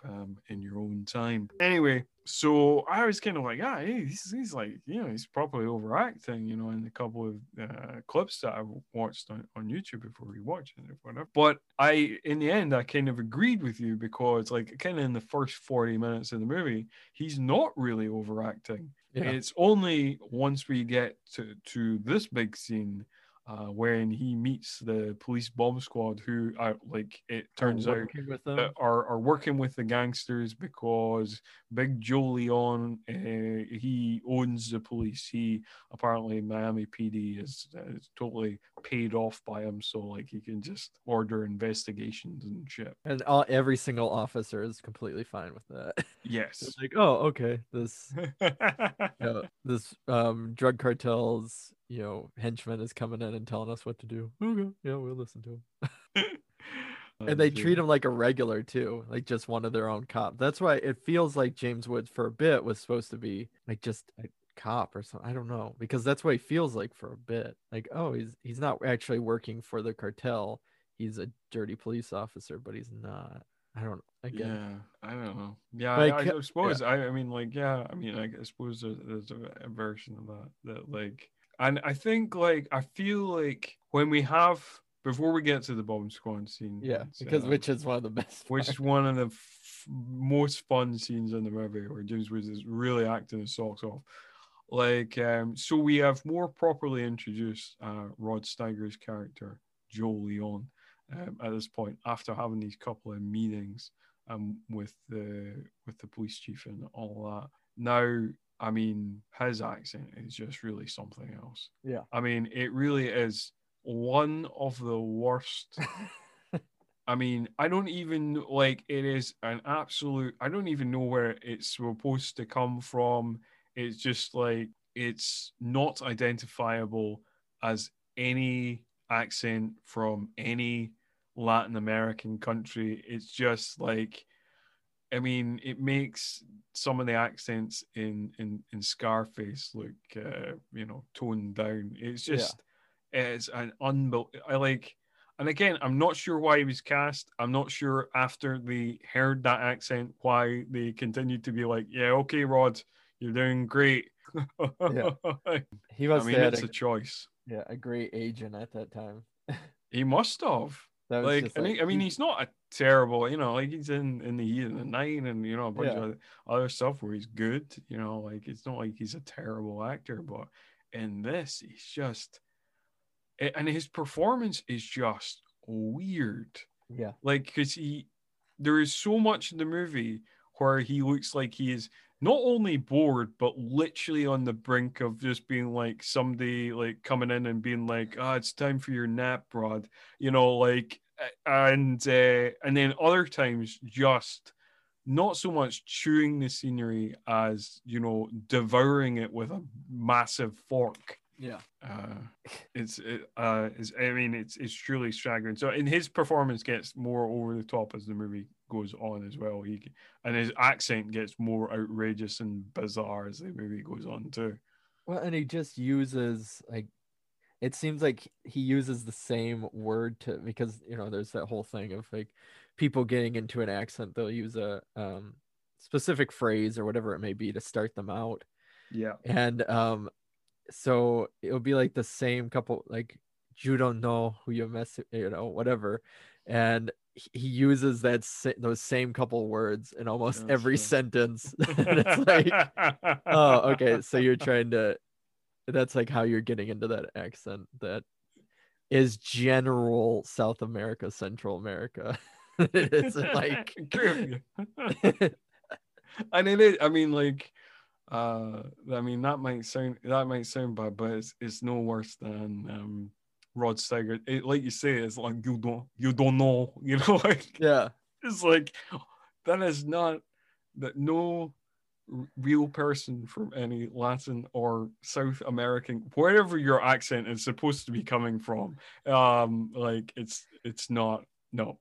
in your own time. Anyway, so I was kind of like, he's like, you know, he's probably overacting, you know, in a couple of clips that I watched on YouTube before rewatching it, whatever. But in the end, I kind of agreed with you, because, like, kind of in the first 40 minutes of the movie, he's not really overacting. Yeah. It's only once we get to this big scene when he meets the police bomb squad, who are, like, it turns out are working with the gangsters, because Big Joe Leon, he owns the police. He apparently, Miami PD is totally paid off by him, so like he can just order investigations and shit. And every single officer is completely fine with that. Yes. It's like, oh, okay, this this drug cartel's, you know, henchman is coming in and telling us what to do. Okay, yeah, we'll listen to him. And they treat him like a regular too, like just one of their own cop. That's why it feels like James Woods for a bit was supposed to be like just a cop or something. I don't know, because that's what he feels like for a bit. Like, oh, he's not actually working for the cartel. He's a dirty police officer, but he's not. I don't know. Again. Yeah, I don't know. Yeah, I suppose. Yeah. I suppose there's a version of that like. And I think, like, I feel like when we have, before we get to the bomb squad scene. Yeah, because which is one of the best. Which is one of the most fun scenes in the movie, where James Woods is really acting his socks off. Like, so we have more properly introduced Rod Steiger's character, Joe Leon, at this point, after having these couple of meetings with the police chief and all that. Now, I mean, his accent is just really something else. Yeah. I mean, it really is one of the worst. I mean, I don't even, like, it is an absolute, I don't even know where it's supposed to come from. It's just like, it's not identifiable as any accent from any Latin American country. It's just like, I mean, it makes some of the accents in Scarface look, you know, toned down. It's just, It's an unbelievable. I like, and again, I'm not sure why he was cast. I'm not sure after they heard that accent why they continued to be like, yeah, okay, Rod, you're doing great. Yeah. He must have had a choice. Yeah, a great agent at that time. He must have. Like, he's not a terrible, you know, like he's in the Heat of the Night and, you know, a bunch of other stuff where he's good, you know, like it's not like he's a terrible actor, but in this, he's just, and his performance is just weird. Yeah. Like, because there is so much in the movie where he looks like he is not only bored, but literally on the brink of just being like somebody like coming in and being like, it's time for your nap, Rod. You know, like, and then other times just not so much chewing the scenery as, you know, devouring it with a massive fork. Yeah, it's truly staggering. So, and his performance gets more over the top as the movie goes on as well. And his accent gets more outrageous and bizarre as the movie goes on too. Well, and he just uses, like, it seems like he uses the same word to, because, you know, there's that whole thing of like people getting into an accent, they'll use a specific phrase or whatever it may be to start them out. Yeah, and so it'll be like the same couple, like, you don't know who you're messing, you know, whatever, and he uses that those same couple words in almost every sentence. It's like, oh, okay, so you're trying to. That's like how you're getting into that accent that is general South America, Central America. It's like, and it is. I mean, like. That might sound bad, but it's no worse than Rod Steiger. It, like you say, it's like you don't know, you know, like, yeah, it's like that is not that no real person from any Latin or South American, wherever your accent is supposed to be coming from, like it's not no.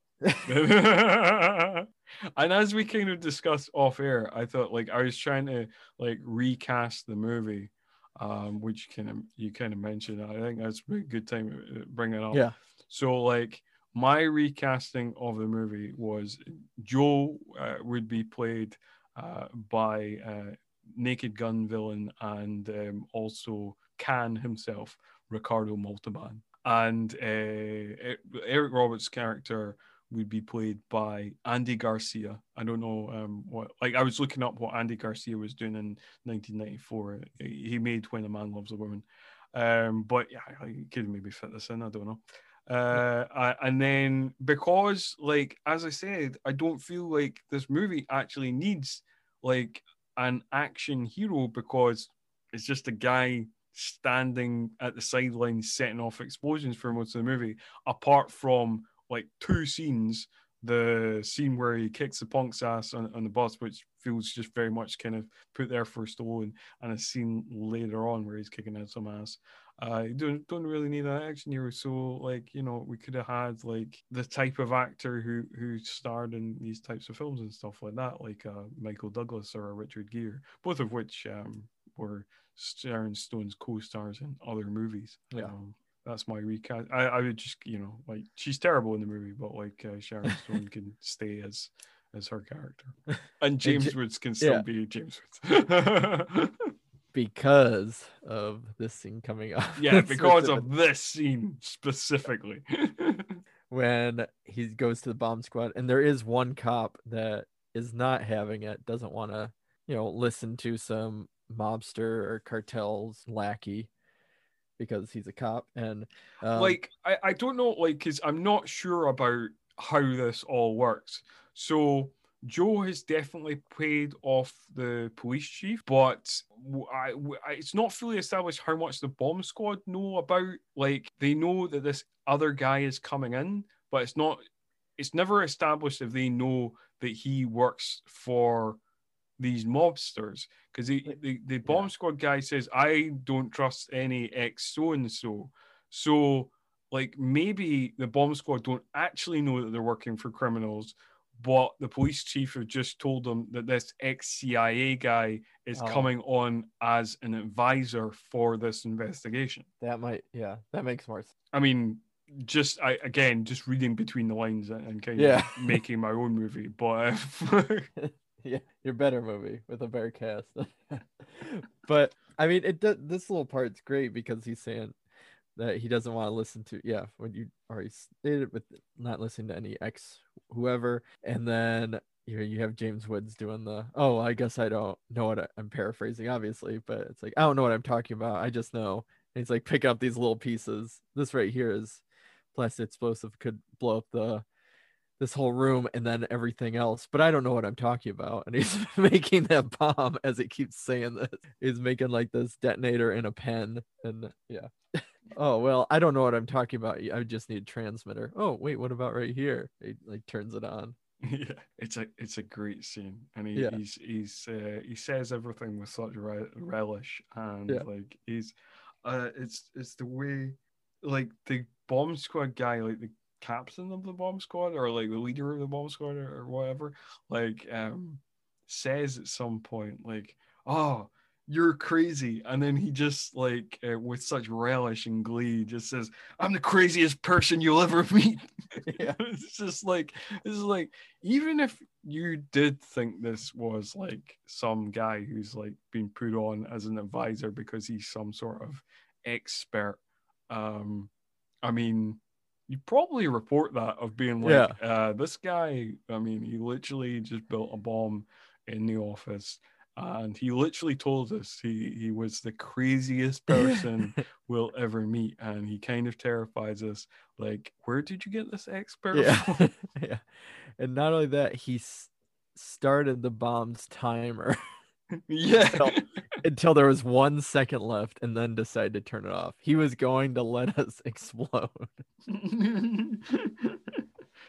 And as we kind of discussed off air, I thought, like, I was trying to like recast the movie, which you kind of mentioned. I think that's a good time to bring it up. Yeah. So like my recasting of the movie was Joe would be played by Naked Gun villain and also Can himself, Ricardo Montalban, and Eric Roberts' character would be played by Andy Garcia. I don't know what, like, I was looking up what Andy Garcia was doing in 1994. He made When a Man Loves a Woman. But yeah, you could maybe fit this in, I don't know. And then because, like, as I said, I don't feel like this movie actually needs like an action hero because it's just a guy standing at the sideline setting off explosions for most of the movie, apart from like two scenes, the scene where he kicks the punk's ass on the bus, which feels just very much kind of put there for Stallone, and a scene later on where he's kicking out some ass. You don't really need an action hero. So, like, you know, we could have had like the type of actor who starred in these types of films and stuff like that, like Michael Douglas or Richard Gere, both of which were Sharon Stone's co-stars in other movies. Yeah. That's my recast. I would just, you know, like, she's terrible in the movie, but like Sharon Stone can stay as her character, and James Woods can still be James Woods because of this scene coming up. Yeah, because of this scene specifically, when he goes to the bomb squad, and there is one cop that is not having it, doesn't want to, you know, listen to some mobster or cartel's lackey, because he's a cop. And like, I don't know, like, because I'm not sure about how this all works. So Joe has definitely paid off the police chief, but it's not fully established how much the bomb squad know about. Like, they know that this other guy is coming in, but it's never established if they know that he works for these mobsters, because the bomb squad guy says, I don't trust any ex so-and-so. So, like, maybe the bomb squad don't actually know that they're working for criminals, but the police chief have just told them that this ex-CIA guy is coming on as an advisor for this investigation. That makes more sense. I mean, just reading between the lines and kind of making my own movie, but... Yeah, your better movie with a better cast. But I mean, it does, this little part's great because he's saying that he doesn't want to listen to when you already stated with not listening to any ex whoever, and then you have James Woods doing the I guess I don't know what I'm paraphrasing obviously, but it's like, I don't know what I'm talking about, I just know. And he's like, pick up these little pieces, this right here is plastic explosive, could blow up this whole room and then everything else, but I don't know what I'm talking about. And he's making that bomb as it keeps saying this. He's making like this detonator in a pen, and Oh, well, I don't know what I'm talking about. I just need a transmitter. Oh, wait, what about right here? It like turns it on. Yeah, it's a great scene, and he says everything with such relish, and like it's the way, like the bomb squad guy, like the captain of the bomb squad or like the leader of the bomb squad or whatever, like says at some point like, oh, you're crazy, and then he just like with such relish and glee just says, I'm the craziest person you'll ever meet. Yeah. It's just like, this is like, even if you did think this was like some guy who's like been put on as an advisor because he's some sort of expert, I mean, you probably report that of being like, this guy, I mean, he literally just built a bomb in the office. And he literally told us he was the craziest person we'll ever meet. And he kind of terrifies us. Like, where did you get this expert from? Yeah. And not only that, he started the bomb's timer. Until there was 1 second left and then decided to turn it off. He was going to let us explode.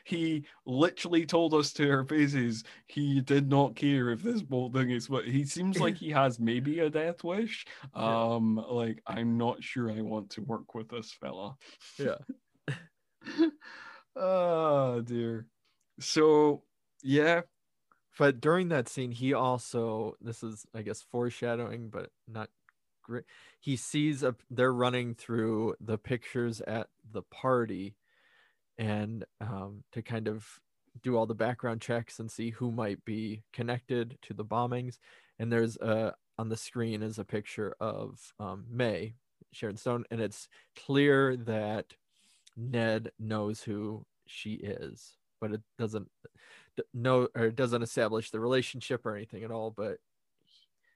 He literally told us to our faces he did not care if this bolt thing is what he seems like. He has maybe a death wish. Like, I'm not sure I want to work with this fella. Oh dear. So but during that scene, he also, this is I guess foreshadowing, but not great, he sees they're running through the pictures at the party, and to kind of do all the background checks and see who might be connected to the bombings. And there's on the screen is a picture of Mae, Sharon Stone, and it's clear that Ned knows who she is, but it doesn't know, or it doesn't establish the relationship or anything at all, but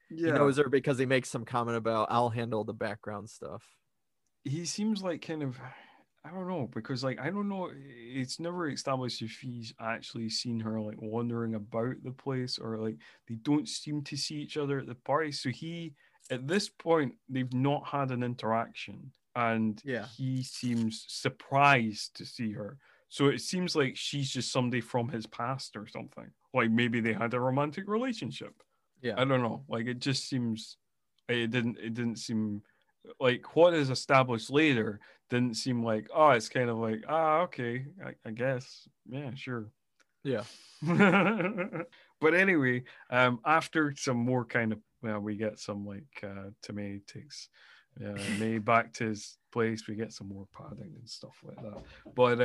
he knows her because he makes some comment about, I'll handle the background stuff. He seems like kind of, I don't know, because like, I don't know, it's never established if he's actually seen her like wandering about the place, or like they don't seem to see each other at the party. So he, at this point, they've not had an interaction, and he seems surprised to see her. So it seems like she's just somebody from his past or something. Like maybe they had a romantic relationship. Yeah, I don't know. Like it just seems, it didn't seem like what is established later didn't seem like, oh, it's kind of like, ah, okay, I guess, yeah, sure, yeah. But anyway, after some more kind of, well, we get some like Tommy takes May back to his place, we get some more padding and stuff like that, but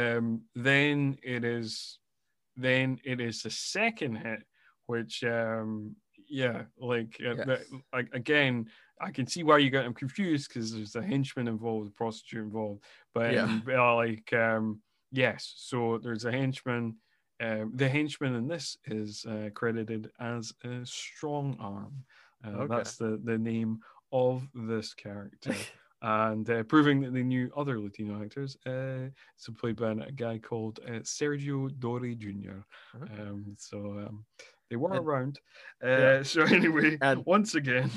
then it is the second hit, which again, I can see why you got him confused, because there's a henchman involved, a prostitute involved, but so there's a henchman. The henchman in this is credited as a strong arm. That's the name of this character, and proving that they knew other Latino actors. So played by a guy called Sergio Dori Jr. They were around. So anyway, and once again.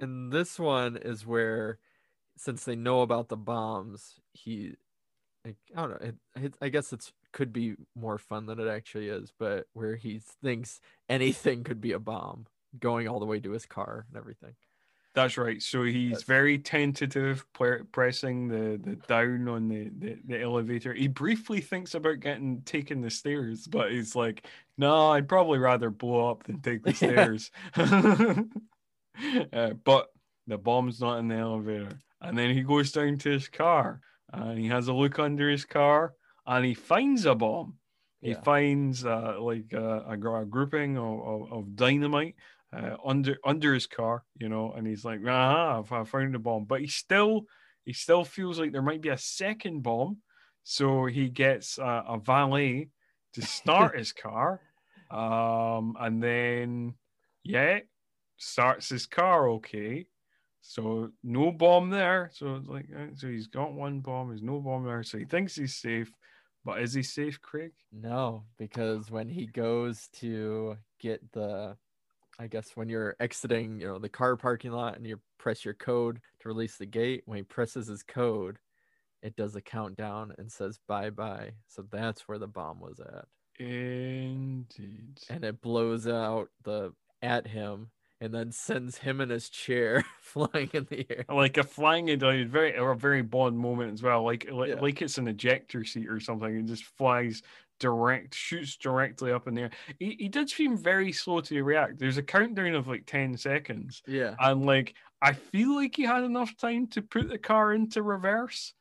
And this one is where, since they know about the bombs, I don't know, I guess it could be more fun than it actually is, but where he thinks anything could be a bomb, going all the way to his car and everything. That's right. So he's very tentative, pressing the down on the elevator. He briefly thinks about taking the stairs, but he's like, no, I'd probably rather blow up than take the stairs. But the bomb's not in the elevator. And then he goes down to his car, and he has a look under his car, and he finds a bomb. He finds a grouping of dynamite under his car, you know, and he's like, I found a bomb. But he still feels like there might be a second bomb, so he gets a valet to start his car, and then starts his car. Okay, so no bomb there. So it's like, so he's got one bomb, there's no bomb there, so he thinks he's safe. But is he safe, Craig? No, because when he goes to get the I guess when you're exiting, you know, the car parking lot and you press your code to release the gate, when he presses his code, it does a countdown and says bye-bye. So that's where the bomb was at. Indeed. And it blows out the at him and then sends him in his chair flying in the air. Like a flying, a very Bond moment as well. Like it's an ejector seat or something. It just flies shoots directly up in the air. He did seem very slow to react. There's a countdown of like 10 seconds. Yeah. And like, I feel like he had enough time to put the car into reverse.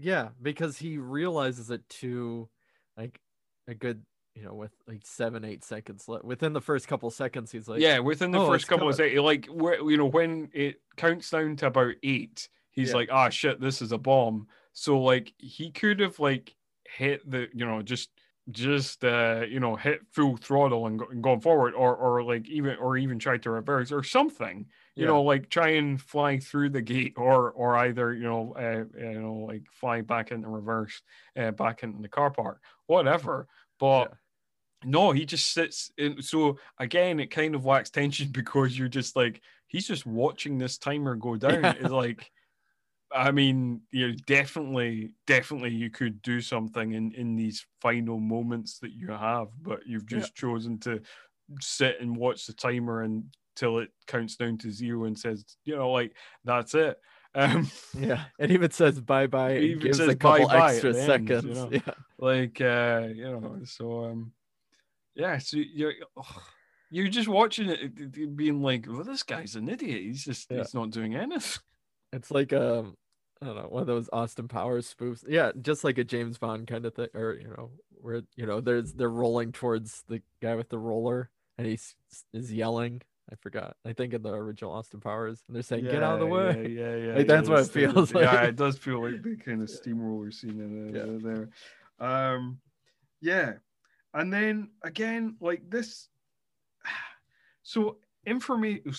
Yeah, because he realizes it to like a good, you know, with like 7-8 seconds left. Within the first couple seconds, he's like, yeah, within the first couple of seconds, like, you know, when it counts down to about 8, he's like, ah, shit, this is a bomb. So like, he could have like hit the, you know, just hit full throttle and going forward, or even try to reverse or something, you know, like try and fly through the gate, or either, you know, like fly back into reverse, back into the car park, whatever. But no, he just sits in. So again, it kind of lacks tension because you're just like, he's just watching this timer go down. Yeah. It's like, I mean, you know, definitely you could do something in these final moments that you have, but you've just chosen to sit and watch the timer until it counts down to 0 and says, you know, like, that's it. Yeah, it even says bye-bye and gives a couple extra seconds. You know? Yeah. Like, you know, so, yeah, so you're just watching it being like, well, this guy's an idiot. He's just, he's not doing anything. It's like I don't know, one of those Austin Powers spoofs. Yeah, just like a James Bond kind of thing, or you know, where you know they're rolling towards the guy with the roller, and he's yelling. I forgot. I think in the original Austin Powers, and they're saying, "Get out of the way!" Yeah. Like, that's what it feels like. Yeah, it does feel like the kind of steamroller scene in there. Yeah, and then again, like this. So.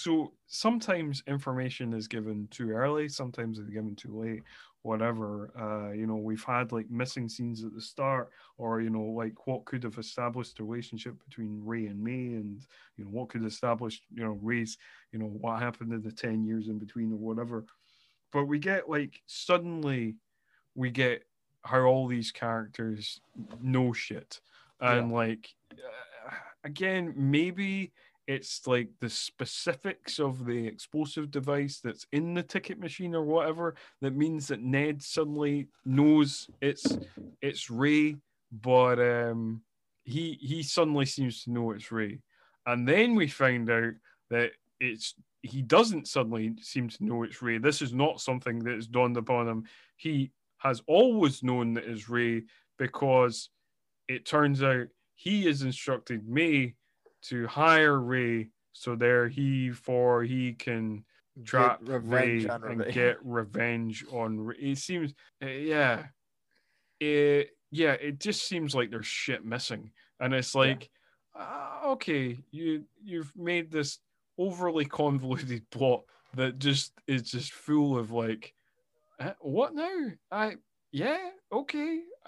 So sometimes information is given too early, sometimes it's given too late, whatever. You know, we've had like missing scenes at the start, or you know, like what could have established the relationship between Ray and Mae, and you know, what could establish, you know, Ray's, you know, what happened in the 10 years in between or whatever. But we get like suddenly we get how all these characters know shit, and like again, maybe it's like the specifics of the explosive device that's in the ticket machine or whatever that means that Ned suddenly knows it's Ray, but he suddenly seems to know it's Ray. And then we find out that he doesn't suddenly seem to know it's Ray. This is not something that is dawned upon him. He has always known that it's Ray, because it turns out he has instructed Mae to hire Ray so he can trap Ray and get revenge on Ray. It seems, it just seems like there's shit missing, and it's like, okay, you've made this overly convoluted plot that just is just full of like, what now? I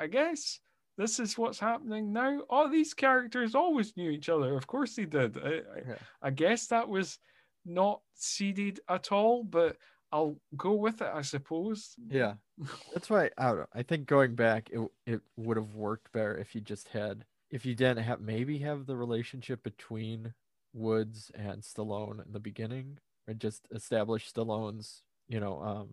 guess. This is what's happening now. All these characters always knew each other. Of course they did. I guess that was not seeded at all, but I'll go with it, I suppose. Yeah. That's why, I don't know. I think going back, it would have worked better if you didn't have, maybe have the relationship between Woods and Stallone in the beginning, and just establish Stallone's, you know,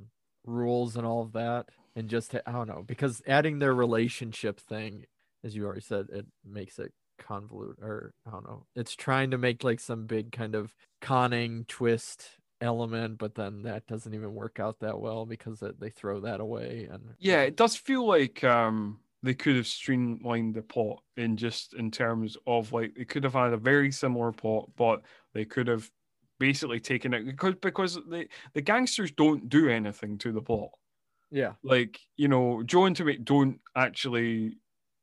rules and all of that, and just I don't know, because adding their relationship thing, as you already said, it makes it convoluted, or I don't know, it's trying to make like some big kind of conning twist element, but then that doesn't even work out that well because they throw that away. And yeah, it does feel like they could have streamlined the plot in terms of like they could have had a very similar plot, but they could have basically taken it because the gangsters don't do anything to the plot. Yeah, like, you know, Joe and Tommy don't actually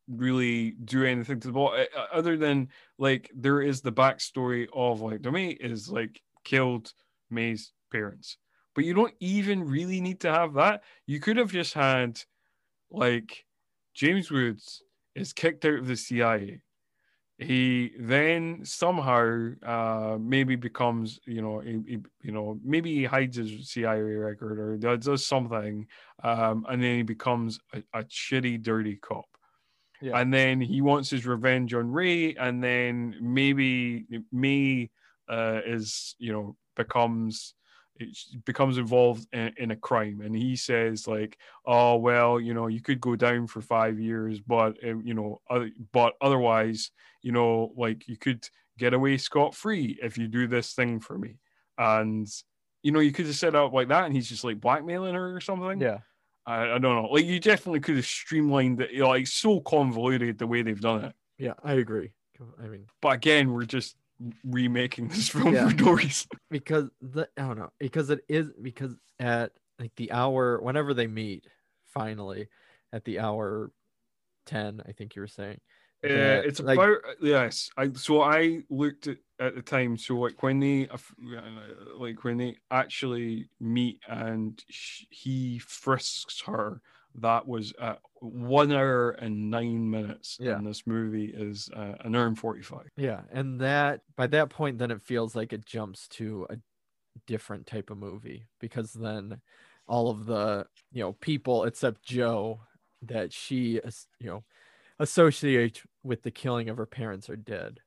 really do anything to the plot, other than like there is the backstory of like Tommy is like killed Mae's parents, but you don't even really need to have that. You could have just had like James Woods is kicked out of the CIA. He then somehow maybe becomes, maybe he hides his CIA record or does something, and then he becomes a shitty, dirty cop. Yeah. And then he wants his revenge on Ray, and then maybe Mae becomes involved in a crime, and he says like, "Oh well, you could go down for 5 years, but otherwise, you could get away scot-free if you do this thing for me." And you could have set up like that, and he's just like blackmailing her or something. Yeah, I don't know. Like, you definitely could have streamlined it. Like, so convoluted the way they've done it. Yeah, I agree. I mean, but again, we're just remaking this film for no reason. Because at like the hour, whenever they meet finally at the hour 10, I think you were saying. Yeah, it's like, about yes. I looked at the time. So like when they actually meet and he frisks her, that was 1 hour and 9 minutes. Yeah. And this movie is 1 hour and 45. Yeah. And that, by that point, then it feels like it jumps to a different type of movie, because then all of the, people except Jo that she, associate with the killing of her parents are dead.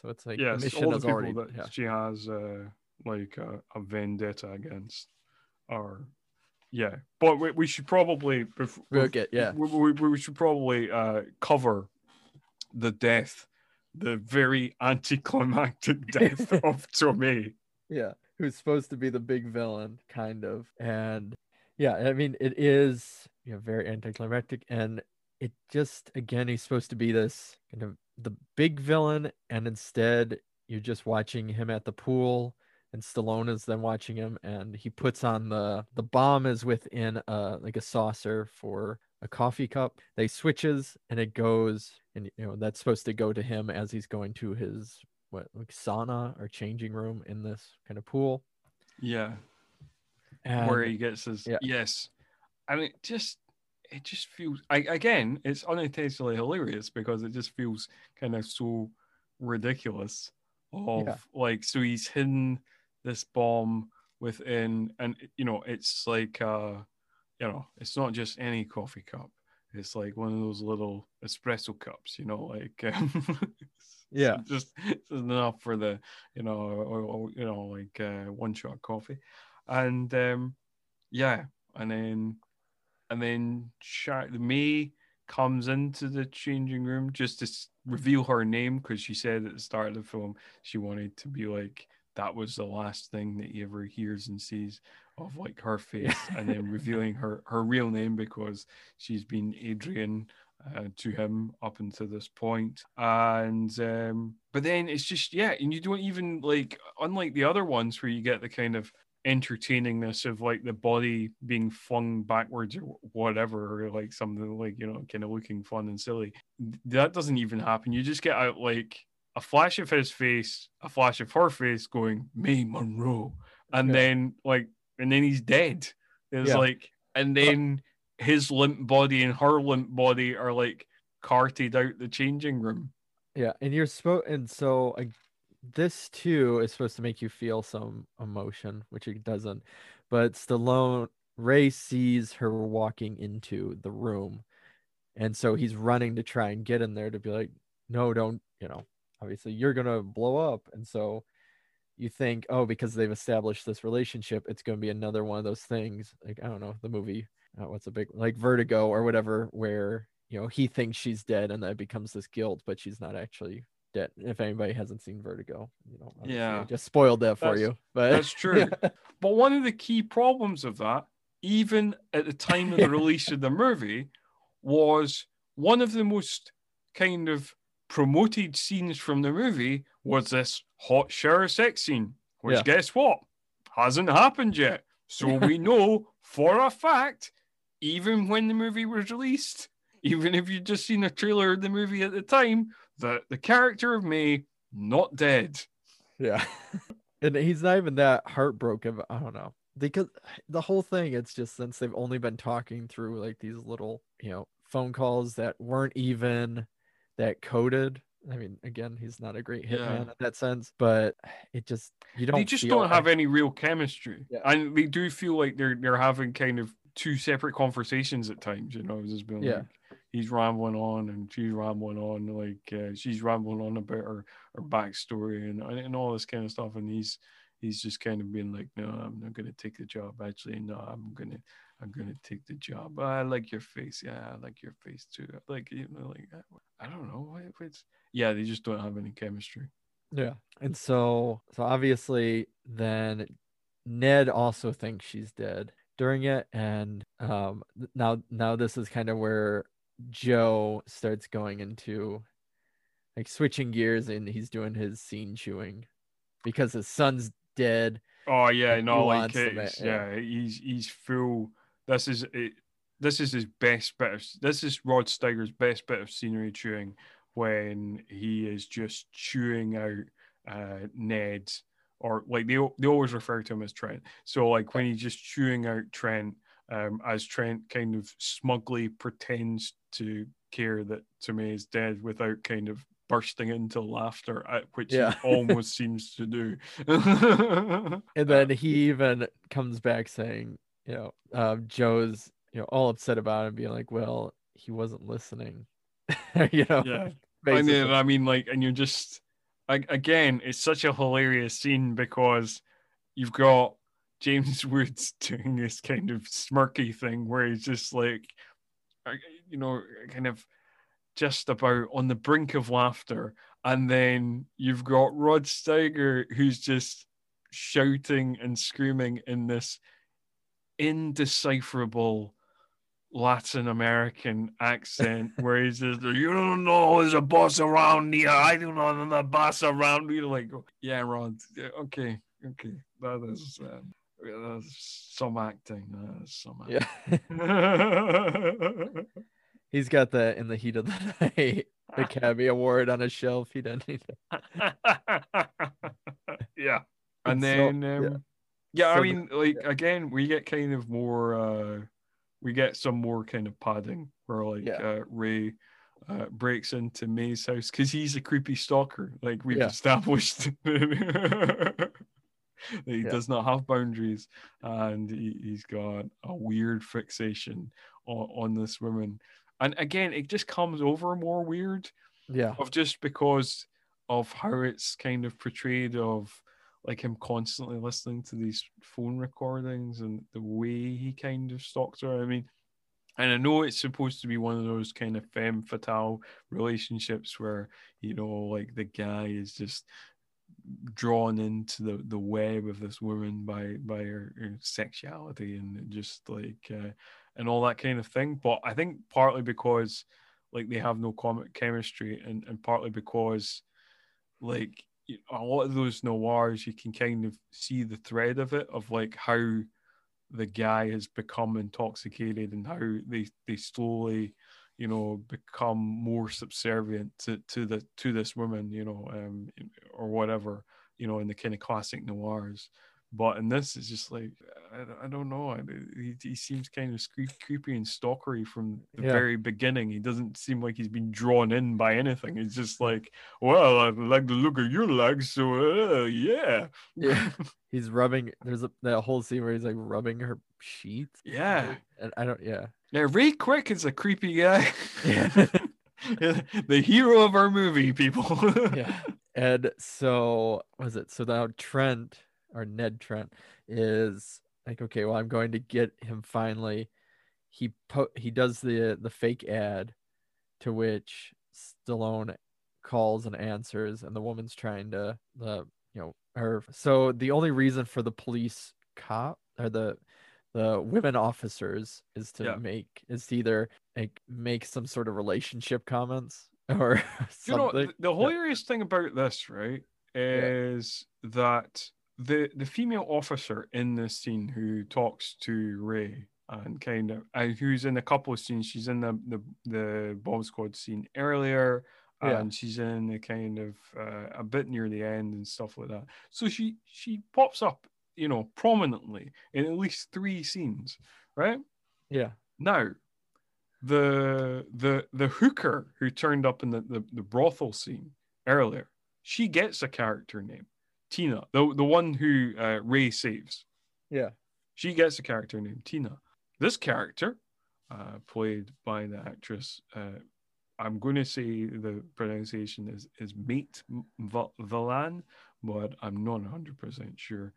So it's like, yes, all the people already, that she has a vendetta against are. Yeah, but we should probably cover the death, the very anticlimactic death of Tommy. Yeah, who's supposed to be the big villain, kind of, and yeah, I mean it is very anticlimactic, and it just again he's supposed to be this kind of the big villain, and instead you're just watching him at the pool. And Stallone is then watching him, and he puts on the bomb is within a saucer for a coffee cup. They switches, and it goes, and that's supposed to go to him as he's going to his sauna or changing room in this kind of pool. Yeah, and where he gets his yes, and it just feels again it's unintentionally hilarious because it just feels kind of so ridiculous. So he's hidden this bomb within, and it's like it's not just any coffee cup, it's like one of those little espresso cups, yeah, it's enough for the one shot coffee, and and then Mae comes into the changing room just to reveal her name, because she said at the start of the film she wanted to be like that was the last thing that he ever hears and sees of like her face, and then revealing her real name, because she's been Adrian to him up until this point. And but then it's just and you don't even unlike the other ones where you get the kind of entertainingness of like the body being flung backwards or whatever, or like something like kind of looking fun and silly. That doesn't even happen. You just get out like a flash of his face, a flash of her face, going Mae Munro, and then he's dead. It's and then his limp body and her limp body are like carted out the changing room. Yeah, and you're supposed and so. This too is supposed to make you feel some emotion, which it doesn't. But Ray sees her walking into the room, and so he's running to try and get in there to be like, "No, don't!" Obviously you're gonna blow up. And so you think, oh, because they've established this relationship, it's gonna be another one of those things. Like, I don't know, the movie, Vertigo or whatever, where he thinks she's dead, and that becomes this guilt, but she's not actually. If anybody hasn't seen Vertigo, I just spoiled that for you. But that's true. But one of the key problems of that, even at the time of the release of the movie, was one of the most kind of promoted scenes from the movie was this hot shower sex scene, which guess what? Hasn't happened yet. So we know for a fact, even when the movie was released, even if you'd just seen a trailer of the movie at the time, that the character of Mae not dead. Yeah. And he's not even that heartbroken. I don't know. Because the whole thing, it's just since they've only been talking through like these little, phone calls that weren't even that coded I mean, again, he's not a great hitman in that sense, but it just they just don't have any real chemistry, and they do feel like they're having kind of two separate conversations at times. You know, it's just being like he's rambling on and she's rambling on, like she's rambling on about her backstory and all this kind of stuff, and he's just kind of being like, no, I'm not gonna take the job. Actually, no, I'm gonna take the job. I like your face. Yeah, I like your face too. Like, you know, like I don't know if it's they just don't have any chemistry. Yeah, and so obviously then Ned also thinks she's dead during it, and now this is kind of where Joe starts going into like switching gears, and he's doing his scene chewing because his son's dead. Oh yeah, no, like he's full. This is it. This is his best bit of. This is Rod Steiger's best bit of scenery chewing, when he is just chewing out Ned, or like they always refer to him as Trent. So like when he's just chewing out Trent, as Trent kind of smugly pretends to care that Tomei is dead without kind of bursting into laughter, which he almost seems to do. And then he even comes back saying, you know, Joe's, you know, all upset about him, being like, well, he wasn't listening. You know, and then, I mean, like, and you're just again, it's such a hilarious scene because you've got James Woods doing this kind of smirky thing where he's just like, you know, kind of just about on the brink of laughter, and then you've got Rod Steiger who's just shouting and screaming in this indecipherable Latin American accent where he says, you don't know there's a boss around here, I don't know there's a boss around here. Like, yeah, Rod, okay, that is some acting. Yeah. He's got the In the Heat of the Night Academy Award on his shelf. He doesn't need that. Yeah. And then, I mean, like, again, we get kind of more, we get some more kind of padding where, like, Ray breaks into Mae's house because he's a creepy stalker. Like, we've established. He does not have boundaries, and he's got a weird fixation on this woman. And again, it just comes over more weird, of just because of how it's kind of portrayed, of like him constantly listening to these phone recordings and the way he kind of stalks her. I mean, and I know it's supposed to be one of those kind of femme fatale relationships where, you know, like the guy is just drawn into the web of this woman by her sexuality and just like and all that kind of thing. But I think partly because like they have no comic chemistry, and partly because like a lot of those noirs, you can kind of see the thread of it, of like how the guy has become intoxicated and how they slowly, you know, become more subservient to this woman, you know, or whatever, you know, in the kind of classic noirs. But in this, it's just like, I don't know. He seems kind of creepy and stalkery from the very beginning. He doesn't seem like he's been drawn in by anything. It's just like, well, I like the look of your legs, so yeah. He's rubbing. There's that whole scene where he's like rubbing her sheets. Yeah, and I don't. Yeah, Ray Quick is a creepy guy. The hero of our movie, people. And so was it? So now Trent, or Ned Trent, is like, okay, well, I'm going to get him finally. He does the fake ad, to which Stallone calls and answers, and the woman's trying to her. So the only reason for the police cop, or the women officers, is to either like make some sort of relationship comments or something. You know, the hilarious thing about this, right, is that the female officer in this scene who talks to Ray and kind of, and who's in a couple of scenes, she's in the bomb squad scene earlier, and she's in the kind of a bit near the end and stuff like that. So she pops up, you know, prominently in at least three scenes, right? Yeah. Now, the hooker who turned up in the brothel scene, earlier, she gets a character name. Tina, the one who Ray saves. Yeah. She gets a character named Tina. This character, played by the actress, I'm going to say the pronunciation is Mate Villan, but I'm not 100% sure.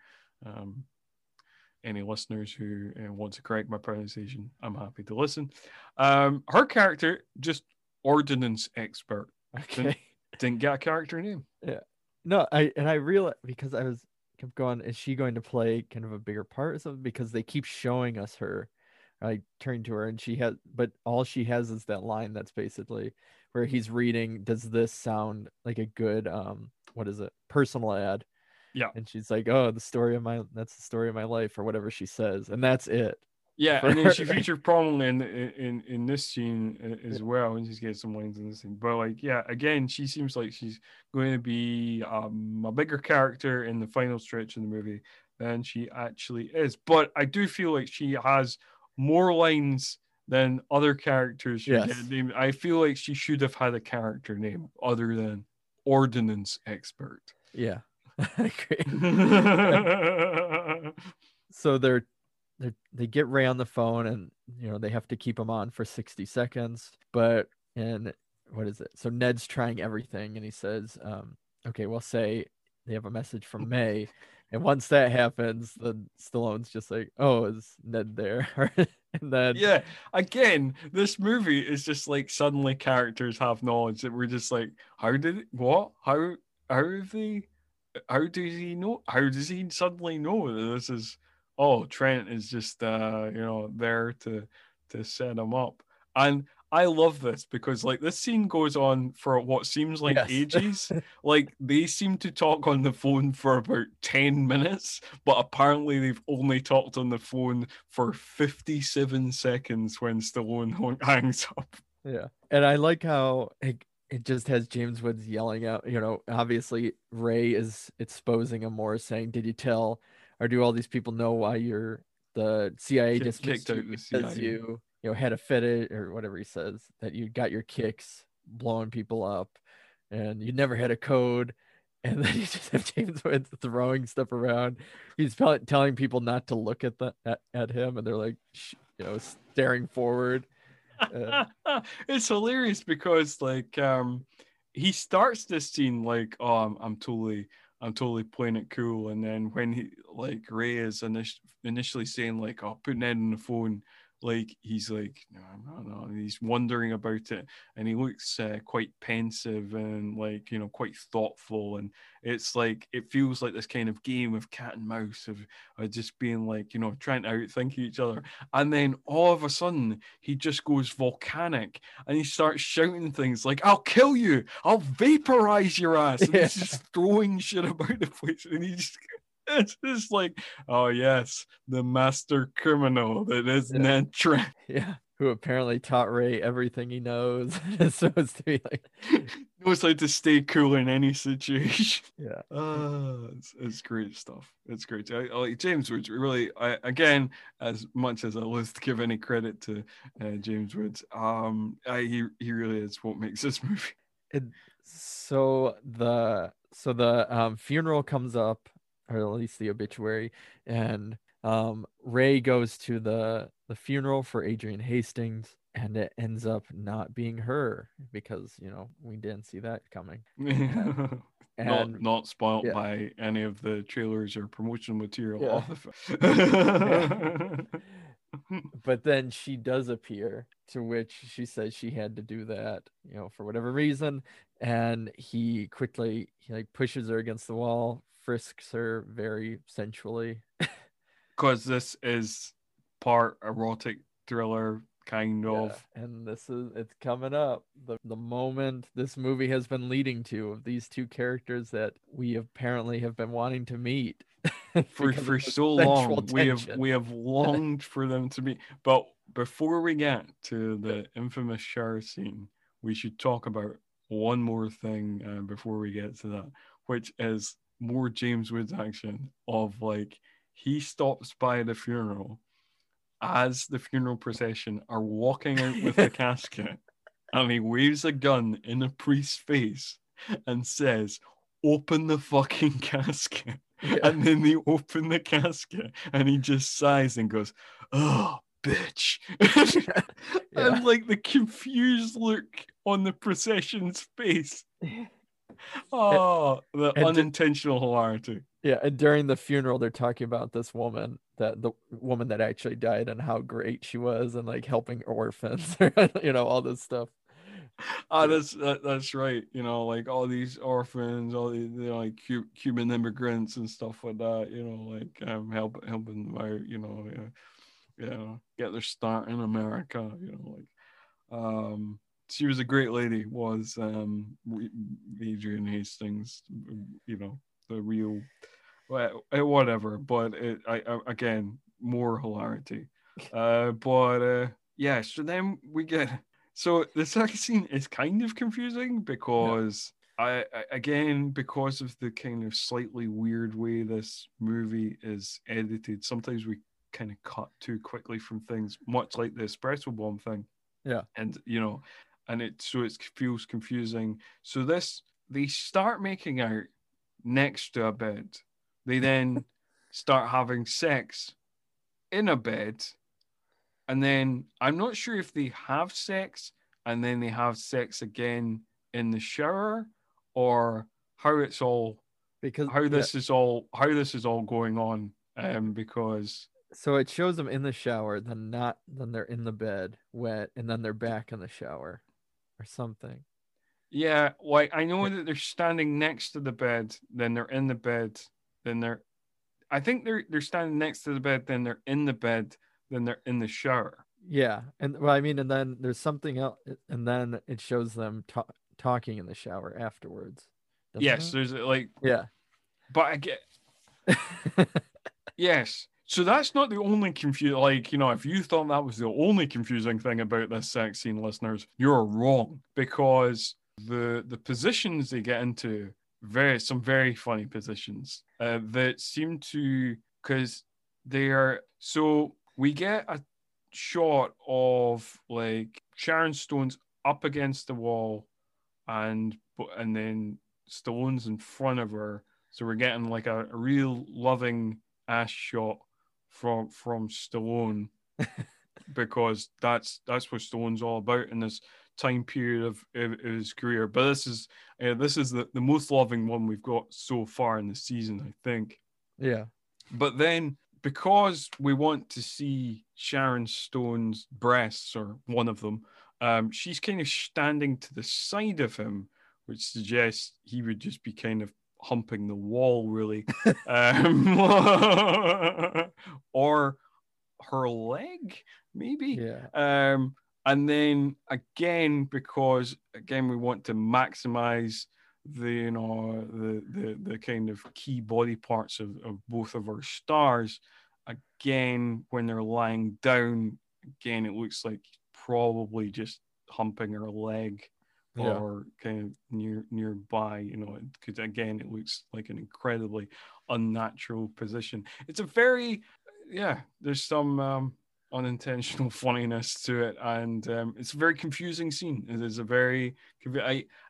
Any listeners who want to correct my pronunciation, I'm happy to listen. Her character, just ordnance expert. Okay. Didn't get a character name. Yeah. No, I realized because I was kept going, is she going to play kind of a bigger part or something? Because they keep showing us her. I turn to her and she has, but all she has is that line that's basically where he's reading, does this sound like a good, what is it? Personal ad. Yeah. And she's like, oh, that's the story of my life or whatever she says. And that's it. Yeah. And then she featured prominently in this scene as well. And she's getting some lines in this thing. But like, yeah, again, she seems like she's going to be a bigger character in the final stretch of the movie than she actually is. But I do feel like she has more lines than other characters. Yes. I feel like she should have had a character name other than Ordnance Expert. Yeah, I agree. So they get Ray on the phone, and you know they have to keep him on for 60 seconds. But and what is it? So Ned's trying everything, and he says, "Okay, we'll say they have a message from May." And once that happens, then Stallone's just like, "Oh, is Ned there?" And then, yeah, again, this movie is just like suddenly characters have knowledge that we're just like, "How did it, what? How have they? How does he know? How does he suddenly know that this is? Oh, Trent is just there to set him up." And I love this because like this scene goes on for what seems like ages. Like they seem to talk on the phone for about 10 minutes, but apparently they've only talked on the phone for 57 seconds when Stallone hangs up. Yeah. And I like how it just has James Woods yelling out, obviously Ray is exposing him more, saying, "Did you tell, or do all these people know why you're the CIA dismissed you because you had a fit it," or whatever he says, "that you got your kicks blowing people up and you never had a code." And then you just have James Woods throwing stuff around. He's telling people not to look at him. And they're like, staring forward. It's hilarious because like, he starts this scene like, "Oh, I'm totally playing it cool." And then when he like Ray is initially saying like, "Oh, put Ned on the phone," like he's like, no, and he's wondering about it, and he looks quite pensive and like quite thoughtful, and it's like it feels like this kind of game of cat and mouse of just being like trying to outthink each other, and then all of a sudden he just goes volcanic and he starts shouting things like, "I'll kill you! I'll vaporize your ass!" And he's just throwing shit about the place, and he just. It's just like, "Oh yes, the master criminal that is Ned Trent." Yeah, who apparently taught Ray everything he knows. It's supposed to be like, knows how to stay cool in any situation. Yeah, it's great stuff. It's great. I like James Woods. Really, again, as much as I love to give any credit to James Woods, he really is what makes this movie. And so the funeral comes up. Or at least the obituary, and Ray goes to the funeral for Adrian Hastings, and it ends up not being her because we didn't see that coming. Not spoiled by any of the trailers or promotional material. But then she does appear, to which she says she had to do that, for whatever reason, and he quickly pushes her against the wall. Frisks her very sensually, because this is part erotic thriller kind of, and it's coming up the moment this movie has been leading to, of these two characters that we apparently have been wanting to meet for so long. Tension. We have longed for them to meet. But before we get to the infamous shower scene, we should talk about one more thing before we get to that, which is more James Woods action of like he stops by the funeral as the funeral procession are walking out with the casket, and he waves a gun in the priest's face and says, open the fucking casket. Yeah. And then they open the casket and he just sighs and goes, oh, bitch. Yeah. And like the confused look on the procession's face. Oh, the unintentional hilarity. Yeah, and during the funeral, they're talking about this woman, that the woman that actually died, and how great she was, and like helping orphans, you know, all this stuff. Oh, that's right. You know, like all these orphans, all these, you know, like Cuban immigrants and stuff like that. You know, like helping them out. You know, get their start in America. You know, like she was a great lady. Was Adrian Hastings? You know. The real, whatever, but I again, more hilarity. Yeah, so then we get, so the second scene is kind of confusing because because of the kind of slightly weird way this movie is edited, sometimes we kind of cut too quickly from things, much like the espresso bomb thing. Yeah. And, you know, and it feels confusing. So this, they start making out next to a bed. They then start having sex in a bed, and then I'm not sure if they have sex and then they have sex again in the shower, or how it's all, because how this is all going on, because so it shows them in the shower, then they're in the bed wet, and then they're back in the shower or something. Yeah, like I know that they're standing next to the bed, then they're in the bed, then they're, I think they're standing next to the bed, then they're in the bed, then they're in the shower. Yeah, and well, I mean, and then there's something else, and then it shows them talking in the shower afterwards. Yes, there's like, yeah, but I get, yes. So that's not the only confusing, like, you know, if you thought that was the only confusing thing about this sex scene, listeners, you're wrong, because the positions they get into, some very funny positions that seem to, because they are, so we get a shot of like Sharon Stone's up against the wall, and then Stallone's in front of her, so we're getting like a real loving ass shot from Stallone, because that's what Stallone's all about in this time period of his career. But this is the most loving one we've got so far in the season, I think. Yeah. But then, because we want to see Sharon Stone's breasts, or one of them, she's kind of standing to the side of him, which suggests he would just be kind of humping the wall, really. Or her leg, maybe. Yeah. And then again, because again we want to maximize the, you know, the kind of key body parts of both of our stars. Again, when they're lying down, again it looks like probably just humping her leg, or kind of nearby. You know, because again it looks like an incredibly unnatural position. It's a very, there's some unintentional funniness to it, and it's a very confusing scene. It is a very,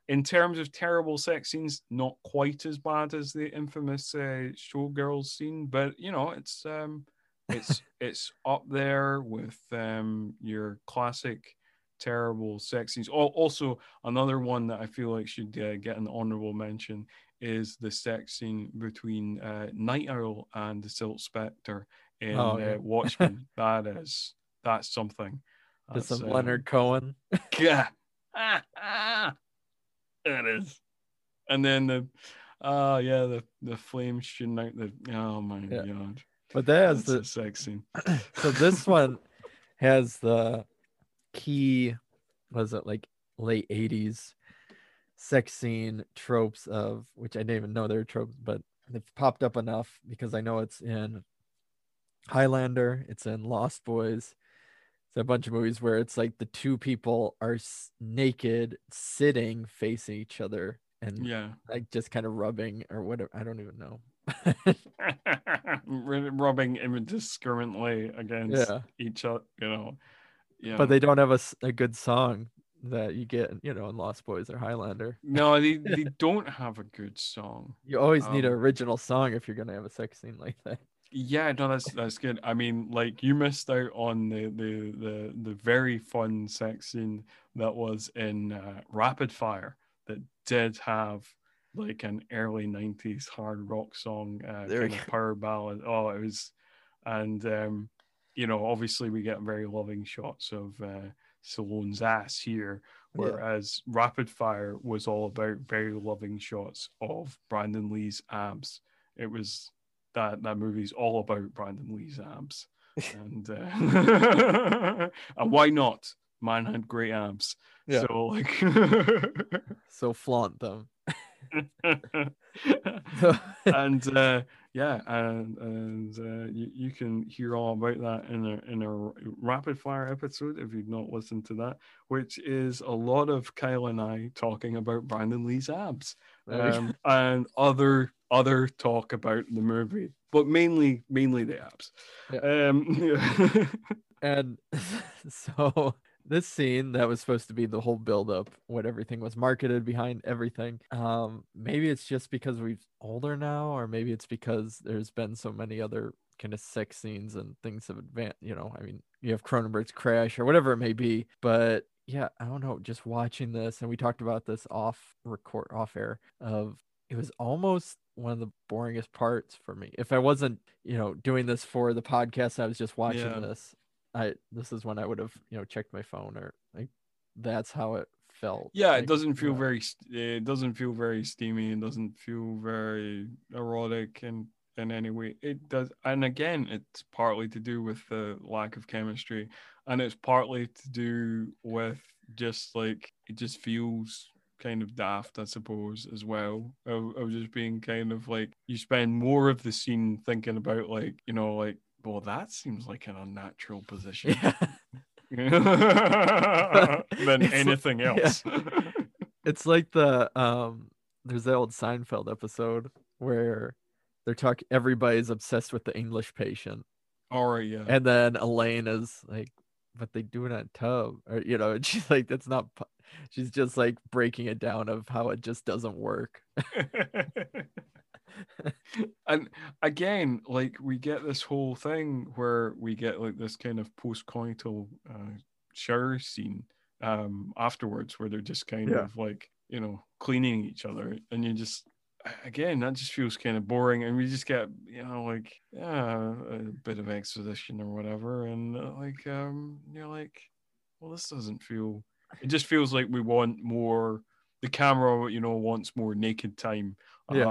in terms of terrible sex scenes, not quite as bad as the infamous showgirls scene, but you know, it's it's up there with your classic terrible sex scenes. Also, another one that I feel like should get an honorable mention is the sex scene between Night Owl and the Silk Spectre in Watchmen. That's something. That's some Leonard Cohen. Yeah. It is. And then the flames shooting out the, oh my god. But that's the sex scene. So this one has the key, was it like late 80s sex scene tropes, of which I didn't even know they were tropes, but they've popped up enough because I know it's in Highlander, it's in Lost Boys, it's a bunch of movies where it's like the two people are naked, sitting facing each other, and like just kind of rubbing or whatever, I don't even know. Rubbing indiscriminately against each other, you know. But they don't have a good song that you get, you know, in Lost Boys or Highlander. No, they don't have a good song. You always need an original song if you're going to have a sex scene like that. Yeah, no, that's good. I mean, like, you missed out on the very fun sex scene that was in Rapid Fire that did have like an early 90s hard rock song, kind of power ballad. Oh, it was, and you know, obviously we get very loving shots of Stallone's ass here, whereas Rapid Fire was all about very loving shots of Brandon Lee's abs. It was that movie's all about Brandon Lee's abs, and and why not? Man had great abs, so like, so flaunt them. And you can hear all about that in a Rapid Fire episode if you've not listened to that, which is a lot of Kyle and I talking about Brandon Lee's abs, and other talk about the movie, but mainly the abs. And so this scene that was supposed to be the whole build-up, what everything was marketed behind everything. Maybe it's just because we're older now, or maybe it's because there's been so many other kind of sex scenes and things have advanced. You know, I mean, you have Cronenberg's Crash or whatever it may be. But yeah, I don't know. Just watching this, and we talked about this off air. Of it was almost one of the boringest parts for me. If I wasn't, you know, doing this for the podcast, I was just watching this. This is when I would have, you know, checked my phone, or like, that's how it felt. Yeah, like, it doesn't feel very steamy. It doesn't feel very erotic in any way. It does, and again, it's partly to do with the lack of chemistry, and it's partly to do with just like, it just feels kind of daft, I suppose, as well, of just being kind of like, you spend more of the scene thinking about, like, you know, like, well, that seems like an unnatural position than anything else. Yeah. It's like the there's that old Seinfeld episode where they're talking, everybody's obsessed with the English patient. All right, yeah. And then Elaine is like, but they do it on tub, or, you know, and she's like, that's not, she's just like breaking it down of how it just doesn't work. And again, like, we get this whole thing where we get like this kind of post-coital shower scene afterwards, where they're just kind of like, you know, cleaning each other, and you just, again, that just feels kind of boring, and we just get, you know, like, a bit of exposition or whatever, and like, you're like, well, this doesn't feel, it just feels like we want more, the camera, you know, wants more naked time. With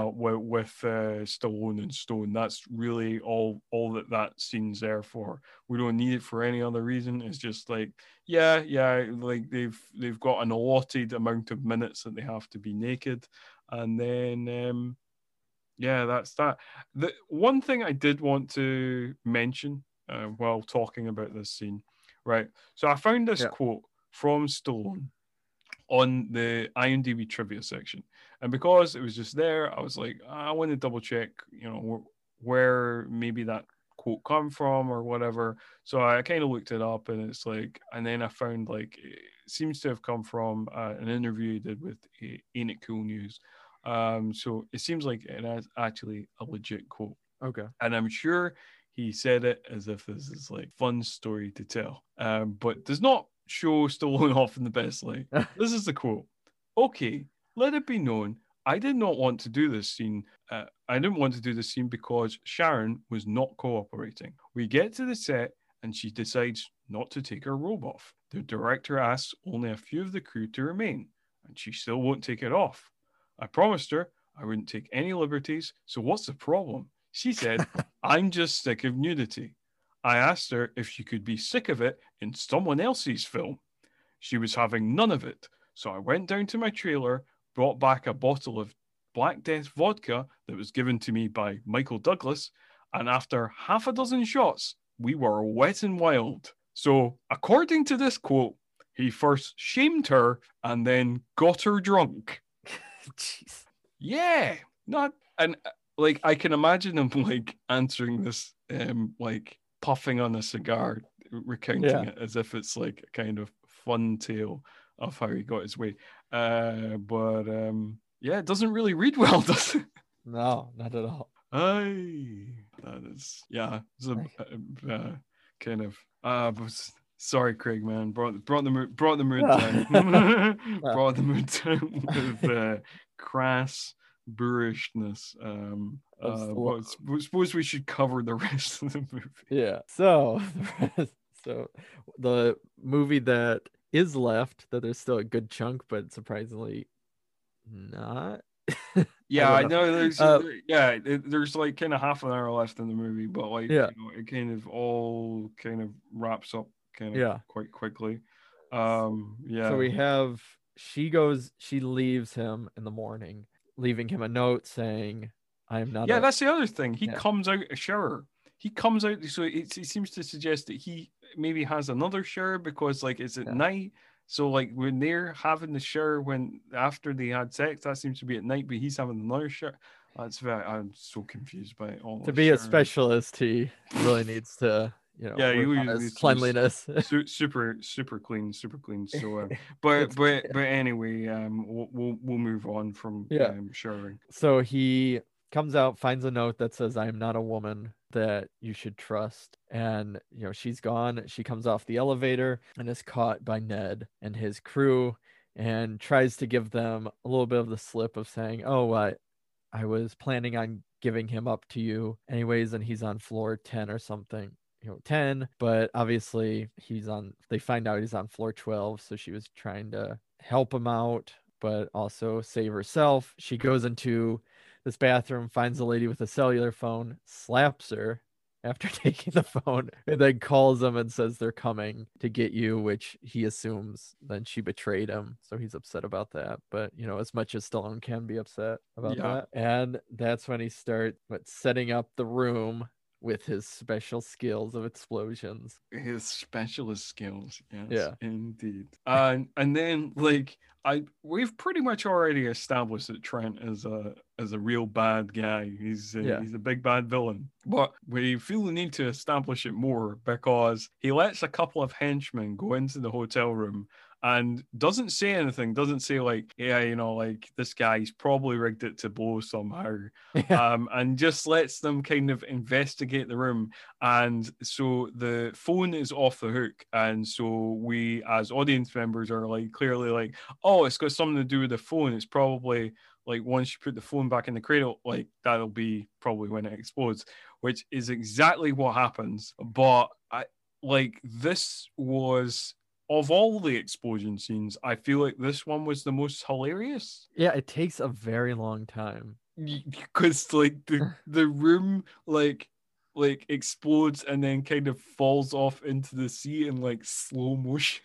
Stallone and Stone. That's really all that scene's there for. We don't need it for any other reason. It's just like, like they've got an allotted amount of minutes that they have to be naked, and then that's that. The one thing I did want to mention while talking about this scene, right? So I found this quote from Stallone on the IMDb trivia section, and because it was just there, I was like, I want to double check, you know, where maybe that quote come from or whatever. So I kind of looked it up, and it's like, and then I found like it seems to have come from an interview he did with Ain't It Cool News. So it seems like it is actually a legit quote. Okay, and I'm sure he said it as if this is like fun story to tell, but does not show Stallone off in the best light. This is the quote. Okay, let it be known, I did not want to do this scene. I didn't want to do this scene because Sharon was not cooperating. We get to the set and she decides not to take her robe off. The director asks only a few of the crew to remain, and she still won't take it off. I promised her I wouldn't take any liberties, so what's the problem? She said, I'm just sick of nudity. I asked her if she could be sick of it in someone else's film. She was having none of it, so I went down to my trailer, brought back a bottle of Black Death vodka that was given to me by Michael Douglas, and after half a dozen shots, we were wet and wild. So, according to this quote, he first shamed her and then got her drunk. Jeez. Yeah, not, and like, I can imagine him like answering this, like, puffing on a cigar, recounting it as if it's like a kind of fun tale. of how he got his way. But it doesn't really read well, does it? No, not at all. Sorry, Craig, man. Brought the mood down with crass boorishness. I suppose we should cover the rest of the movie. Yeah. So the movie that is left, that there's still a good chunk, but surprisingly not. Yeah, I know. There's like kind of half an hour left in the movie, but it kind of all kind of wraps up quite quickly. So we have she leaves him in the morning, leaving him a note saying, "I am not." Yeah, that's the other thing. He comes out a shower. He comes out, so it seems to suggest that he maybe has another shower because like it's at night. So, like, when they're having the shower after they had sex, that seems to be at night, but he's having another shower. I'm so confused by it all. To be a specialist, he really needs to, his cleanliness. Super clean. So, but anyway, we'll move on from showering. So he comes out, finds a note that says, "I am not a woman that you should trust," and she's gone. She comes off the elevator and is caught by Ned and his crew and tries to give them a little bit of the slip of saying, I was planning on giving him up to you anyways, and he's on floor 10 or something, 10, but obviously they find out he's on floor 12, so she was trying to help him out but also save herself. She goes into this bathroom, finds a lady with a cellular phone, slaps her after taking the phone, and then calls them and says they're coming to get you, which he assumes then she betrayed him, so he's upset about that. But as much as Stallone can be upset about that, and that's when he starts setting up the room with his special skills of explosions. His specialist skills, yes, indeed. And then, like, we've pretty much already established that Trent is a real bad guy. He's a big bad villain. But we feel the need to establish it more because he lets a couple of henchmen go into the hotel room and doesn't say anything. Doesn't say this guy's probably rigged it to blow somehow. Yeah. And just lets them kind of investigate the room. And so the phone is off the hook. And so we, as audience members, are like clearly like, oh, it's got something to do with the phone. It's probably like once you put the phone back in the cradle, like that'll be probably when it explodes, which is exactly what happens. But this was, of all the explosion scenes, I feel like this one was the most hilarious. Yeah, it takes a very long time because like the room like explodes and then kind of falls off into the sea in like slow motion.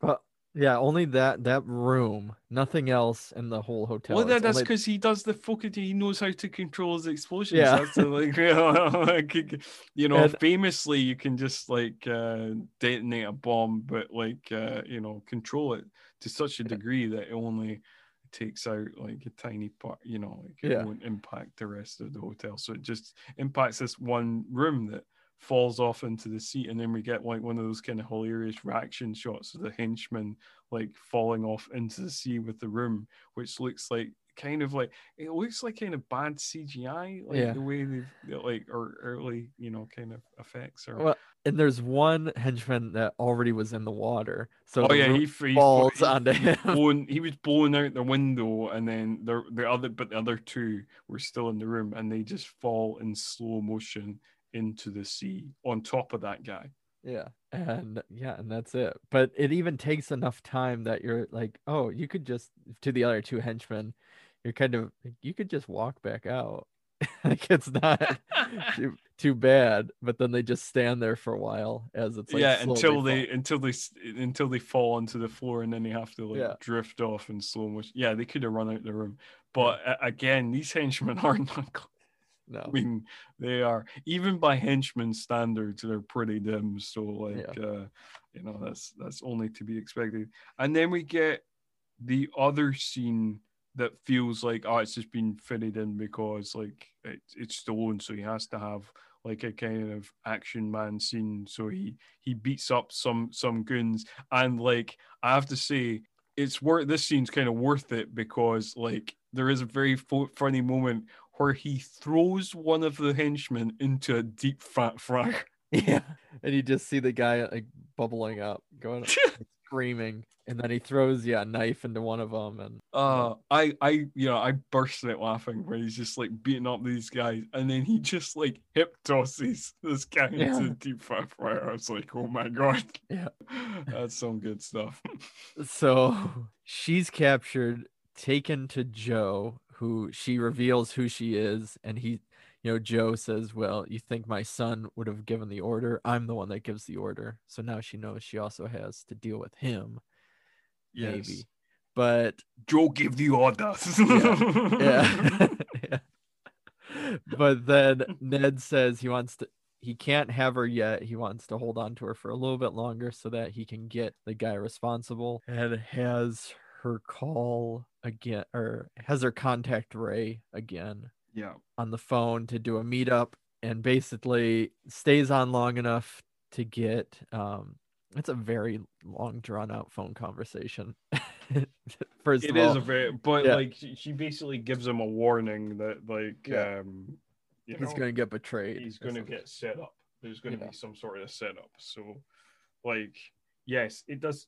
But yeah, only that room, nothing else in the whole hotel. Well, that's because he does the fucking. He knows how to control his explosions. Yeah, that's famously, you can just detonate a bomb, but control it to such a degree that it only takes out like a tiny part. It won't impact the rest of the hotel. So it just impacts this one room that falls off into the seat, and then we get like one of those kind of hilarious reaction shots of the henchman like falling off into the sea with the room, which looks like kind of bad CGI, the way they like or early kind of effects. Or well, and there's one henchman that already was in the water, so he falls onto him. He was blown out the window, and then the other two were still in the room, and they just fall in slow motion into the sea on top of that guy. And that's it. But it even takes enough time that you're like, you could just, to the other two henchmen, you're kind of, you could just walk back out. Like it's not too bad. But then they just stand there for a while as it's like until they fall onto the floor, and then they have to drift off in slow motion. Yeah, they could have run out of the room. But again, these henchmen are not. No. I mean, they are, even by henchman standards, they're pretty dim. So that's only to be expected. And then we get the other scene that feels like, it's just been fitted in because like it's Stallone, so he has to have like a kind of action man scene. So he beats up some goons, and like I have to say, it's worth, this scene's kind of worth it, because like there is a very funny moment where he throws one of the henchmen into a deep fat frog. Yeah, and you just see the guy like bubbling up, going screaming, and then he throws a knife into one of them, and I burst out laughing when he's just like beating up these guys, and then he just like hip tosses this guy into the deep fat fryer. I was like, oh my god, yeah, that's some good stuff. So she's captured, taken to Joe, who she reveals who she is, and he, you know, Joe says, well, you think my son would have given the order? I'm the one that gives the order. So now she knows she also has to deal with him. Yes. Maybe. But Joe gave the orders. Yeah. Yeah. But then Ned says he can't have her yet. He wants to hold on to her for a little bit longer so that he can get the guy responsible, and has her call again, or has her contact Ray again. Yeah, on the phone to do a meetup, and basically stays on long enough to get it's a very long drawn out phone conversation. Like she basically gives him a warning that like he's going to get betrayed. He's going to get set up. There's going to be some sort of setup. So like yes, it does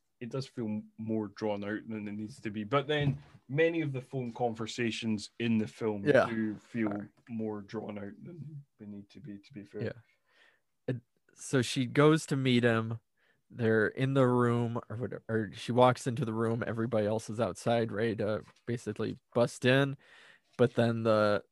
feel more drawn out than it needs to be. But then many of the phone conversations in the film do feel more drawn out than they need to be fair. Yeah. And so she goes to meet him. They're in the room, or whatever, or she walks into the room. Everybody else is outside, ready to basically bust in. But then the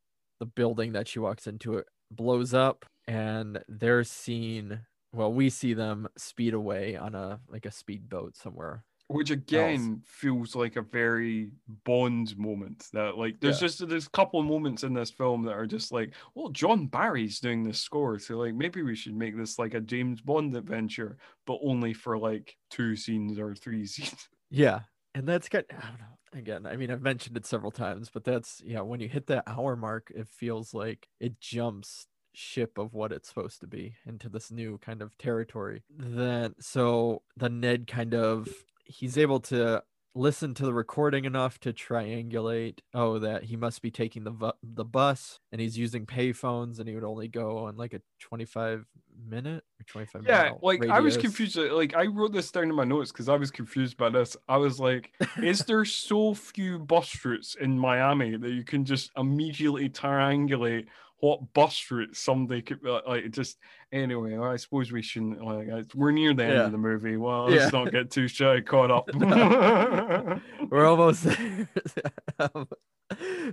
building that she walks into, it blows up, and they're seen... Well, we see them speed away on a speedboat somewhere, which again feels like a very Bond moment. That like there's just there's a couple of moments in this film that are just like, well, John Barry's doing the score, so like maybe we should make this like a James Bond adventure, but only for like 2 scenes or 3 scenes. Yeah, and that's good. I don't know. Again, I mean, I've mentioned it several times, but that's when you hit that hour mark, it feels like it jumps ship of what it's supposed to be into this new kind of territory. Then so the Ned kind of, he's able to listen to the recording enough to triangulate that he must be taking the bus, and he's using payphones, and he would only go on like a 25 minute like radius. I was confused, like I wrote this down in my notes because I was confused by this. I was like, is there so few bus routes in Miami that you can just immediately triangulate what bus route somebody could anyway, I suppose we shouldn't, we're near the end of the movie. Well, let's not get too shy caught up. No. We're almost there.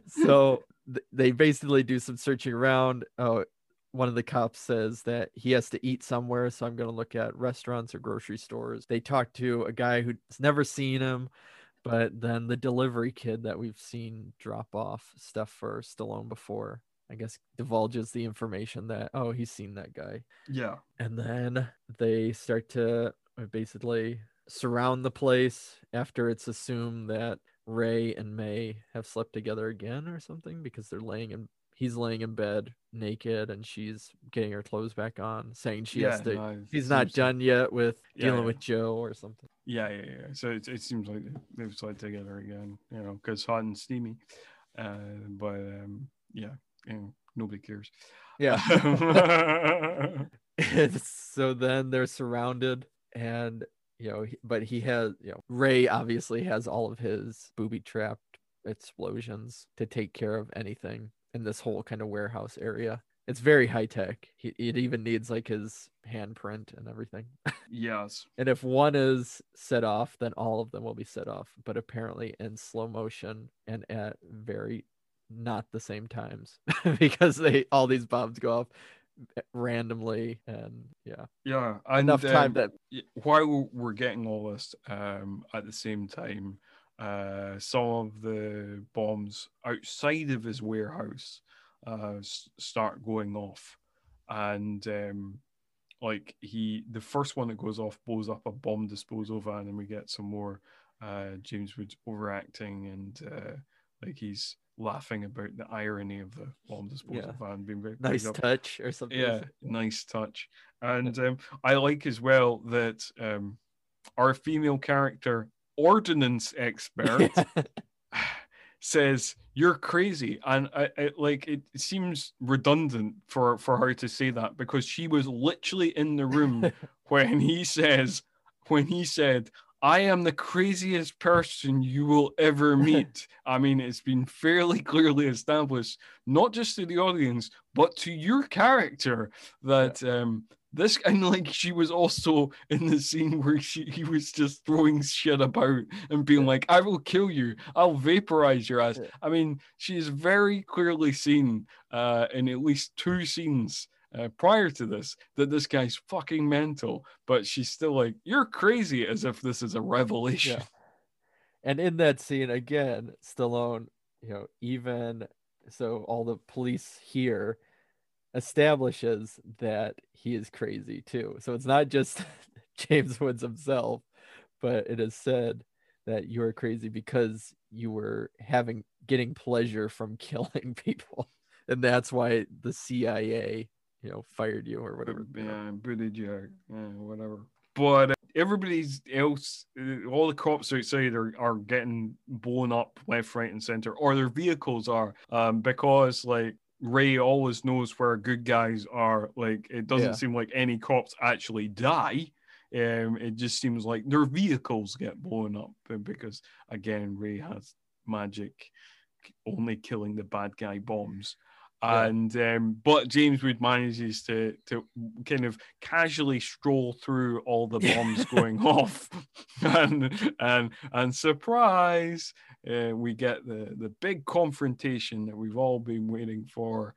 So they basically do some searching around. One of the cops says that he has to eat somewhere, so I'm going to look at restaurants or grocery stores. They talk to a guy who's never seen him, but then the delivery kid that we've seen drop off stuff for Stallone before, I guess, divulges the information that, he's seen that guy. Yeah. And then they start to basically surround the place after it's assumed that Ray and May have slept together again or something, because they're he's laying in bed naked, and she's getting her clothes back on, saying she has to, he's not done yet with dealing with Joe or something. Yeah. So it seems like they've slept together again, because hot and steamy. And nobody cares. Yeah. So then they're surrounded, and but he has, Ray obviously has all of his booby trapped explosions to take care of anything in this whole kind of warehouse area. It's very high tech. It even needs like his handprint and everything. Yes. And if one is set off, then all of them will be set off, but apparently in slow motion and at very not the same times, because all these bombs go off randomly, and and enough time that while we're getting all this at the same time, some of the bombs outside of his warehouse start going off, and the first one that goes off blows up a bomb disposal van, and we get some more James Woods overacting, and he's laughing about the irony of the bomb disposal van being very nice touch or something. Yeah, nice touch. And I like as well that our female character, ordnance expert, says, "You're crazy," and it seems redundant for her to say that, because she was literally in the room when he said, "I am the craziest person you will ever meet." I mean, it's been fairly clearly established, not just to the audience, but to your character, that this, and like, she was also in the scene where he was just throwing shit about and being like, "I will kill you. I'll vaporize your ass." I mean, she is very clearly seen in at least two scenes prior to this, that this guy's fucking mental, but she's still like, "You're crazy," as if this is a revelation. And in that scene again, Stallone, even so, all the police here establishes that he is crazy too. So it's not just James Woods himself, but it is said that you are crazy because you were getting pleasure from killing people, and that's why the CIA fired you or whatever. Yeah, booted you out, whatever. But everybody's else, all the cops outside are getting blown up left, right, and center, or their vehicles are, because like Ray always knows where good guys are. Like, it doesn't seem like any cops actually die. It just seems like their vehicles get blown up, because again, Ray has magic, only killing the bad guy bombs. And but James Wood manages to kind of casually stroll through all the bombs going off, and surprise, we get the big confrontation that we've all been waiting for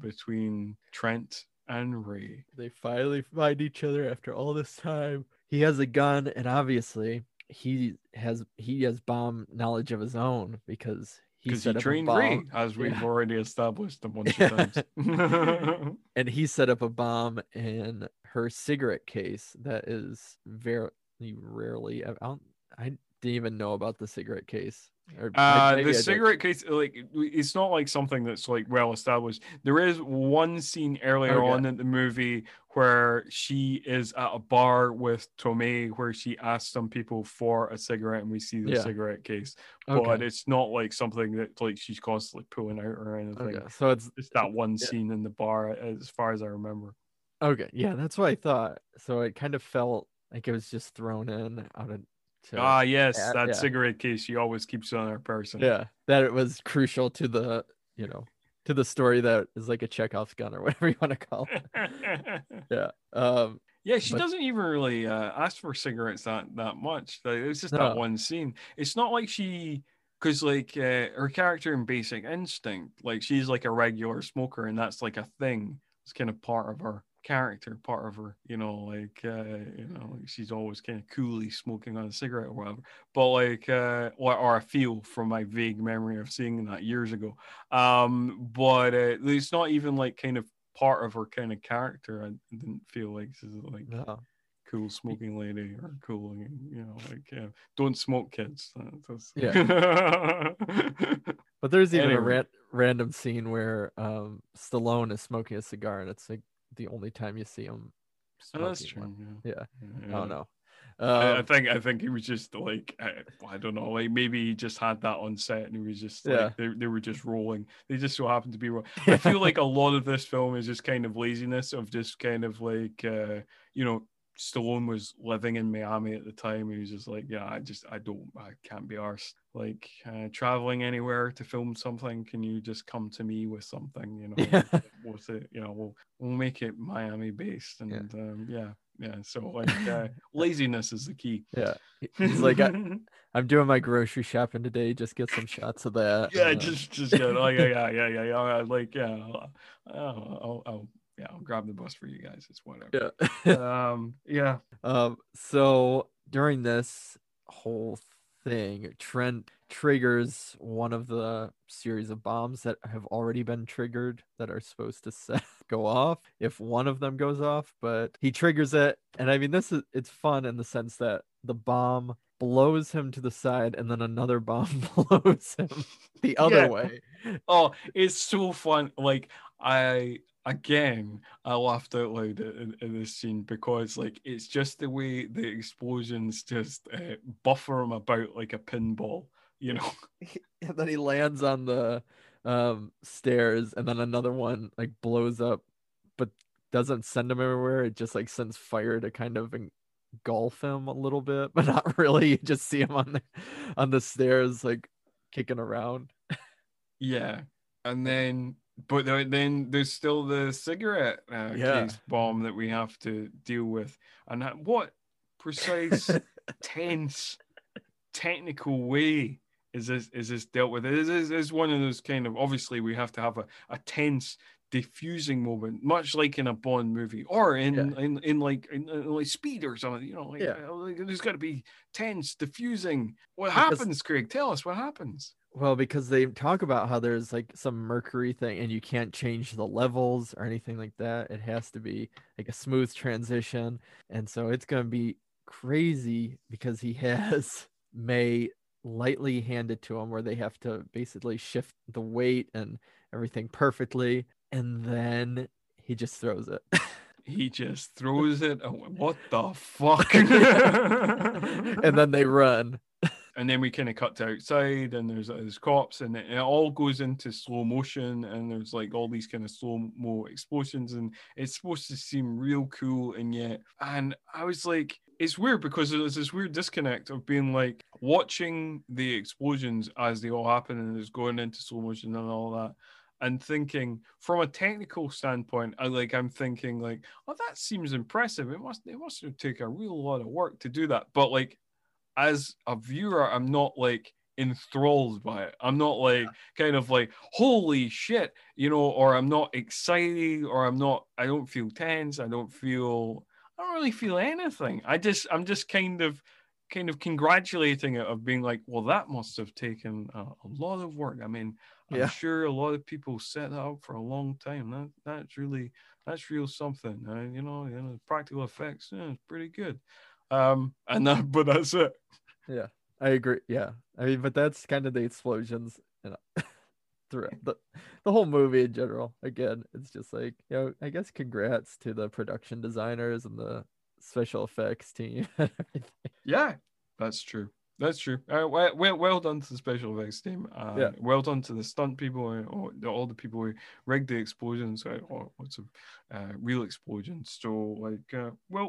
between Trent and Ray. They finally find each other after all this time. He has a gun, and obviously he has bomb knowledge of his own, because he trained Ray, as we've already established a bunch of times. And he set up a bomb in her cigarette case that is very rarely. I didn't even know about the cigarette case. The cigarette case, like, it's not like something that's like well established. There is one scene earlier on in the movie where she is at a bar with Tomei, where she asks some people for a cigarette, and we see the cigarette case. But it's not like something that like she's constantly pulling out or anything. So it's that one scene in the bar, as far as I remember. That's what I thought. So it kind of felt like it was just thrown in out of. That cigarette case she always keeps on her person. Yeah, that it was crucial to the to the story, that is like a Chekhov's gun or whatever you want to call it. She doesn't even really ask for cigarettes that much. Like, it's just that one scene. It's not like she, because like her character in Basic Instinct, like she's like a regular smoker, and that's like a thing. It's kind of part of her character, part of her, she's always kind of coolly smoking on a cigarette or whatever. But like or I feel from my vague memory of seeing that years ago, but it's not even like kind of part of her kind of character. I didn't feel like this is like cool smoking lady or cool, don't smoke, kids. But there's even a random scene where Stallone is smoking a cigar, and it's like the only time you see him smoking. That's true. I don't know. I think he was just like, I don't know, like maybe he just had that on set, and he was just like they were just rolling. They just so happened to be rolling. I feel like a lot of this film is just kind of laziness of just kind of like Stallone was living in Miami at the time. He was just like, I can't be arsed. Like traveling anywhere to film something. Can you just come to me with something? We'll make it Miami based, and So like laziness is the key. Yeah, he's like, I'm doing my grocery shopping today. Just get some shots of that. I'll grab the bus for you guys. It's whatever. So during this whole thing, Trent triggers one of the series of bombs that have already been triggered that are supposed to go off if one of them goes off, but he triggers it. And I mean, it's fun in the sense that the bomb blows him to the side, and then another bomb blows him the other way. Oh, it's so fun. Like, I laughed out loud in this scene because, like, it's just the way the explosions just buffer him about like a pinball, you know. And then he lands on the stairs, and then another one like blows up, but doesn't send him everywhere. It just like sends fire to kind of engulf him a little bit, but not really. You just see him on the stairs, like kicking around. Yeah, and then. But then there's still the cigarette case bomb that we have to deal with. And that, what precise, tense, technical way is this dealt with? It is one of those kind of, obviously, we have to have a tense, diffusing moment, much like in a Bond movie or in like Speed or something. You know, like, there's got to be tense, diffusing. What happens, Craig? Tell us what happens. Well, because they talk about how there's like some mercury thing and you can't change the levels or anything like that. It has to be like a smooth transition. And so it's going to be crazy because he has May lightly handed to him, where they have to basically shift the weight and everything perfectly. And then he just throws it. He just throws it. Oh, what the fuck? And then they run. And then we kind of cut to outside, and there's cops, and it all goes into slow motion, and there's like all these kind of slow-mo explosions, and it's supposed to seem real cool, and I was like, it's weird because there's this weird disconnect of being like watching the explosions as they all happen, and it's going into slow motion and all that, and thinking from a technical standpoint, I'm thinking oh, that seems impressive. It must take a real lot of work to do that, but like, as a viewer, I'm not like enthralled by it. I'm not like kind of like, holy shit, you know, or I'm not excited, or I don't feel tense. I don't really feel anything. I'm just kind of congratulating it, of being like, well, that must have taken a lot of work. I mean, I'm sure a lot of people set that up for a long time. That's real something. You know, practical effects, it's pretty good. But that's it. Yeah, I agree. Yeah, I mean, but that's kind of the explosions, you know, throughout the whole movie in general. Again, it's just like, you know, I guess congrats to the production designers and the special effects team. Yeah, that's true. That's true. Well done to the special effects team. Well done to the stunt people, or all the people who rigged the explosions, or lots of real explosions. So,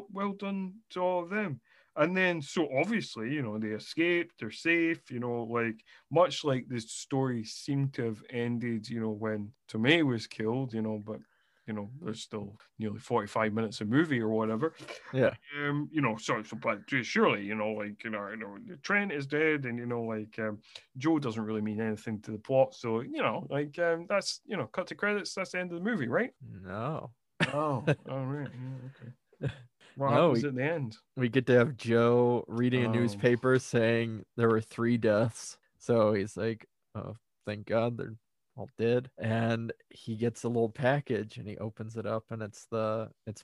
well done to all of them. And then, so obviously, you know, they escaped. They're safe. You know, like much like this story seemed to have ended, you know, when Tomei was killed. You know, but. You know, there's still nearly 45 minutes of movie or whatever. Yeah. You know, so but surely, you know, like, you know, Trent is dead, and, you know, like, Joe doesn't really mean anything to the plot. So, you know, like, that's, you know, cut to credits. That's the end of the movie, right? No. Oh, all right. Yeah, okay. What happens at the end? We get to have Joe reading a newspaper saying there were 3 deaths. So he's like, oh, thank God they're all dead. And he gets a little package, and he opens it up, and it's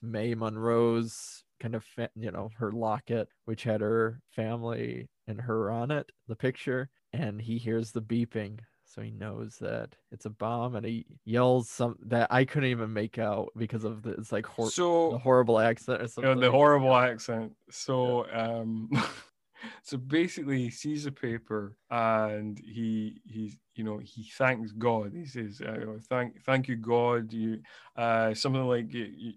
Mae Munro's kind of, you know, her locket, which had her family and her on it, the picture. And he hears the beeping, so he knows that it's a bomb, and he yells something that I couldn't even make out because of it's like the horrible accent or something. You know, the horrible accent. So so basically, he sees the paper, and he's, you know, he thanks God. He says, "Thank you, God. You something like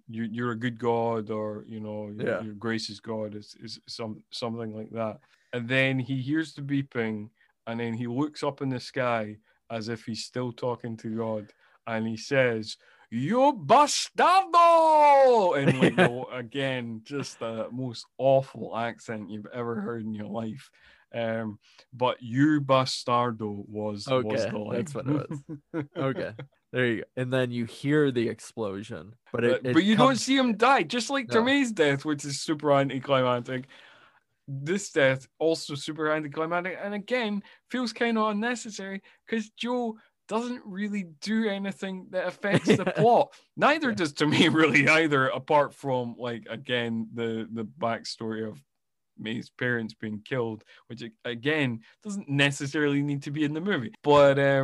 you're a good God, or you know, your grace is God, is something like that." And then he hears the beeping, and then he looks up in the sky as if he's still talking to God, and he says, "You bastardo!" And like, again, just the most awful accent you've ever heard in your life. But "you bastardo" was the line. That's what it was. Okay, there you go. And then you hear the explosion, but you don't see him die. Just like Tomei's death, which is super anticlimactic. This death also super anticlimactic, and again feels kind of unnecessary because Joe doesn't really do anything that affects the plot. Neither does Tomei really either, apart from like, again, the backstory of Mae's parents being killed, which again doesn't necessarily need to be in the movie, but they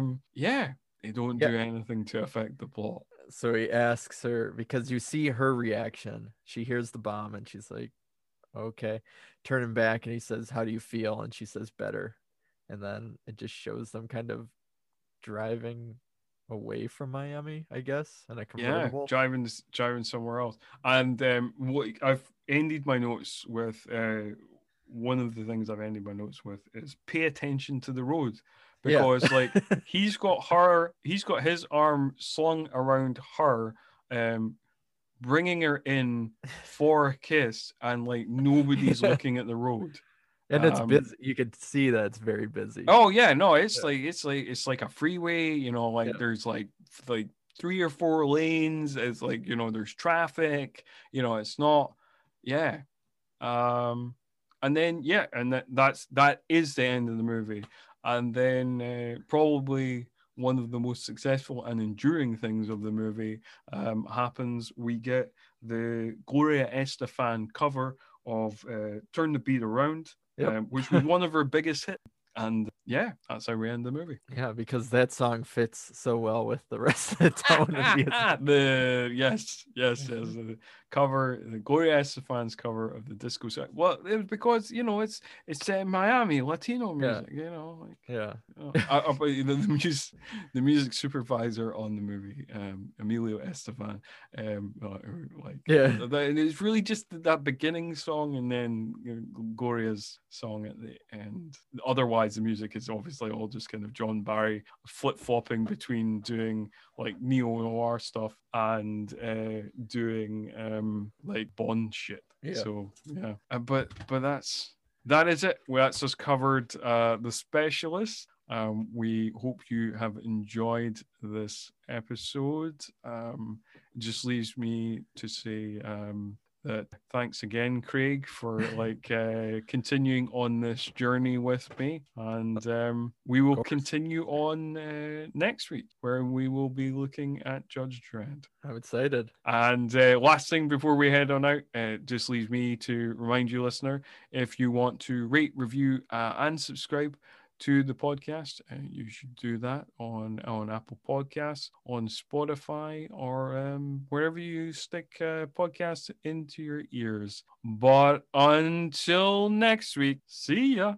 don't do anything to affect the plot. So he asks her, because you see her reaction, she hears the bomb and she's like, okay, turning back, and he says, how do you feel? And she says, better. And then it just shows them kind of driving away from Miami, I guess, and a convertible. Yeah, driving somewhere else. And I've ended my notes with one of the things I've ended my notes with is pay attention to the road, because he's got his arm slung around her, bringing her in for a kiss, and like nobody's looking at the road. And it's busy. You could see that it's very busy. Oh yeah, no, it's like a freeway. You know, there's like 3 or 4 lanes. It's like, you know, there's traffic. You know, it's not. Yeah, and then and that is the end of the movie. And then probably one of the most successful and enduring things of the movie happens. We get the Gloria Estefan cover of "Turn the Beat Around." Yep. Which was one of her biggest hits, and that's how we end the movie. Yeah, because that song fits so well with the rest of the tone of the yes, the cover, the Gloria Estefan's cover of the disco song. Well, it was because, you know, it's Miami Latino music, you know, the music supervisor on the movie, Emilio Estefan, and it's really just that beginning song, and then, you know, Gloria's song at the end. Otherwise, the music is obviously all just kind of John Barry flip-flopping between doing like neo-noir stuff and doing like Bond shit. Yeah. So yeah, but that is it. Well, that's us covered The Specialist. We hope you have enjoyed this episode. It just leaves me to say that thanks again, Craig, for continuing on this journey with me, and we will continue on next week, where we will be looking at Judge Dredd. I'm excited. And last thing before we head on out, just leaves me to remind you, listener, if you want to rate, review, and subscribe to the podcast, you should do that on Apple Podcasts, on Spotify, or wherever you stick podcasts into your ears. But until next week, see ya.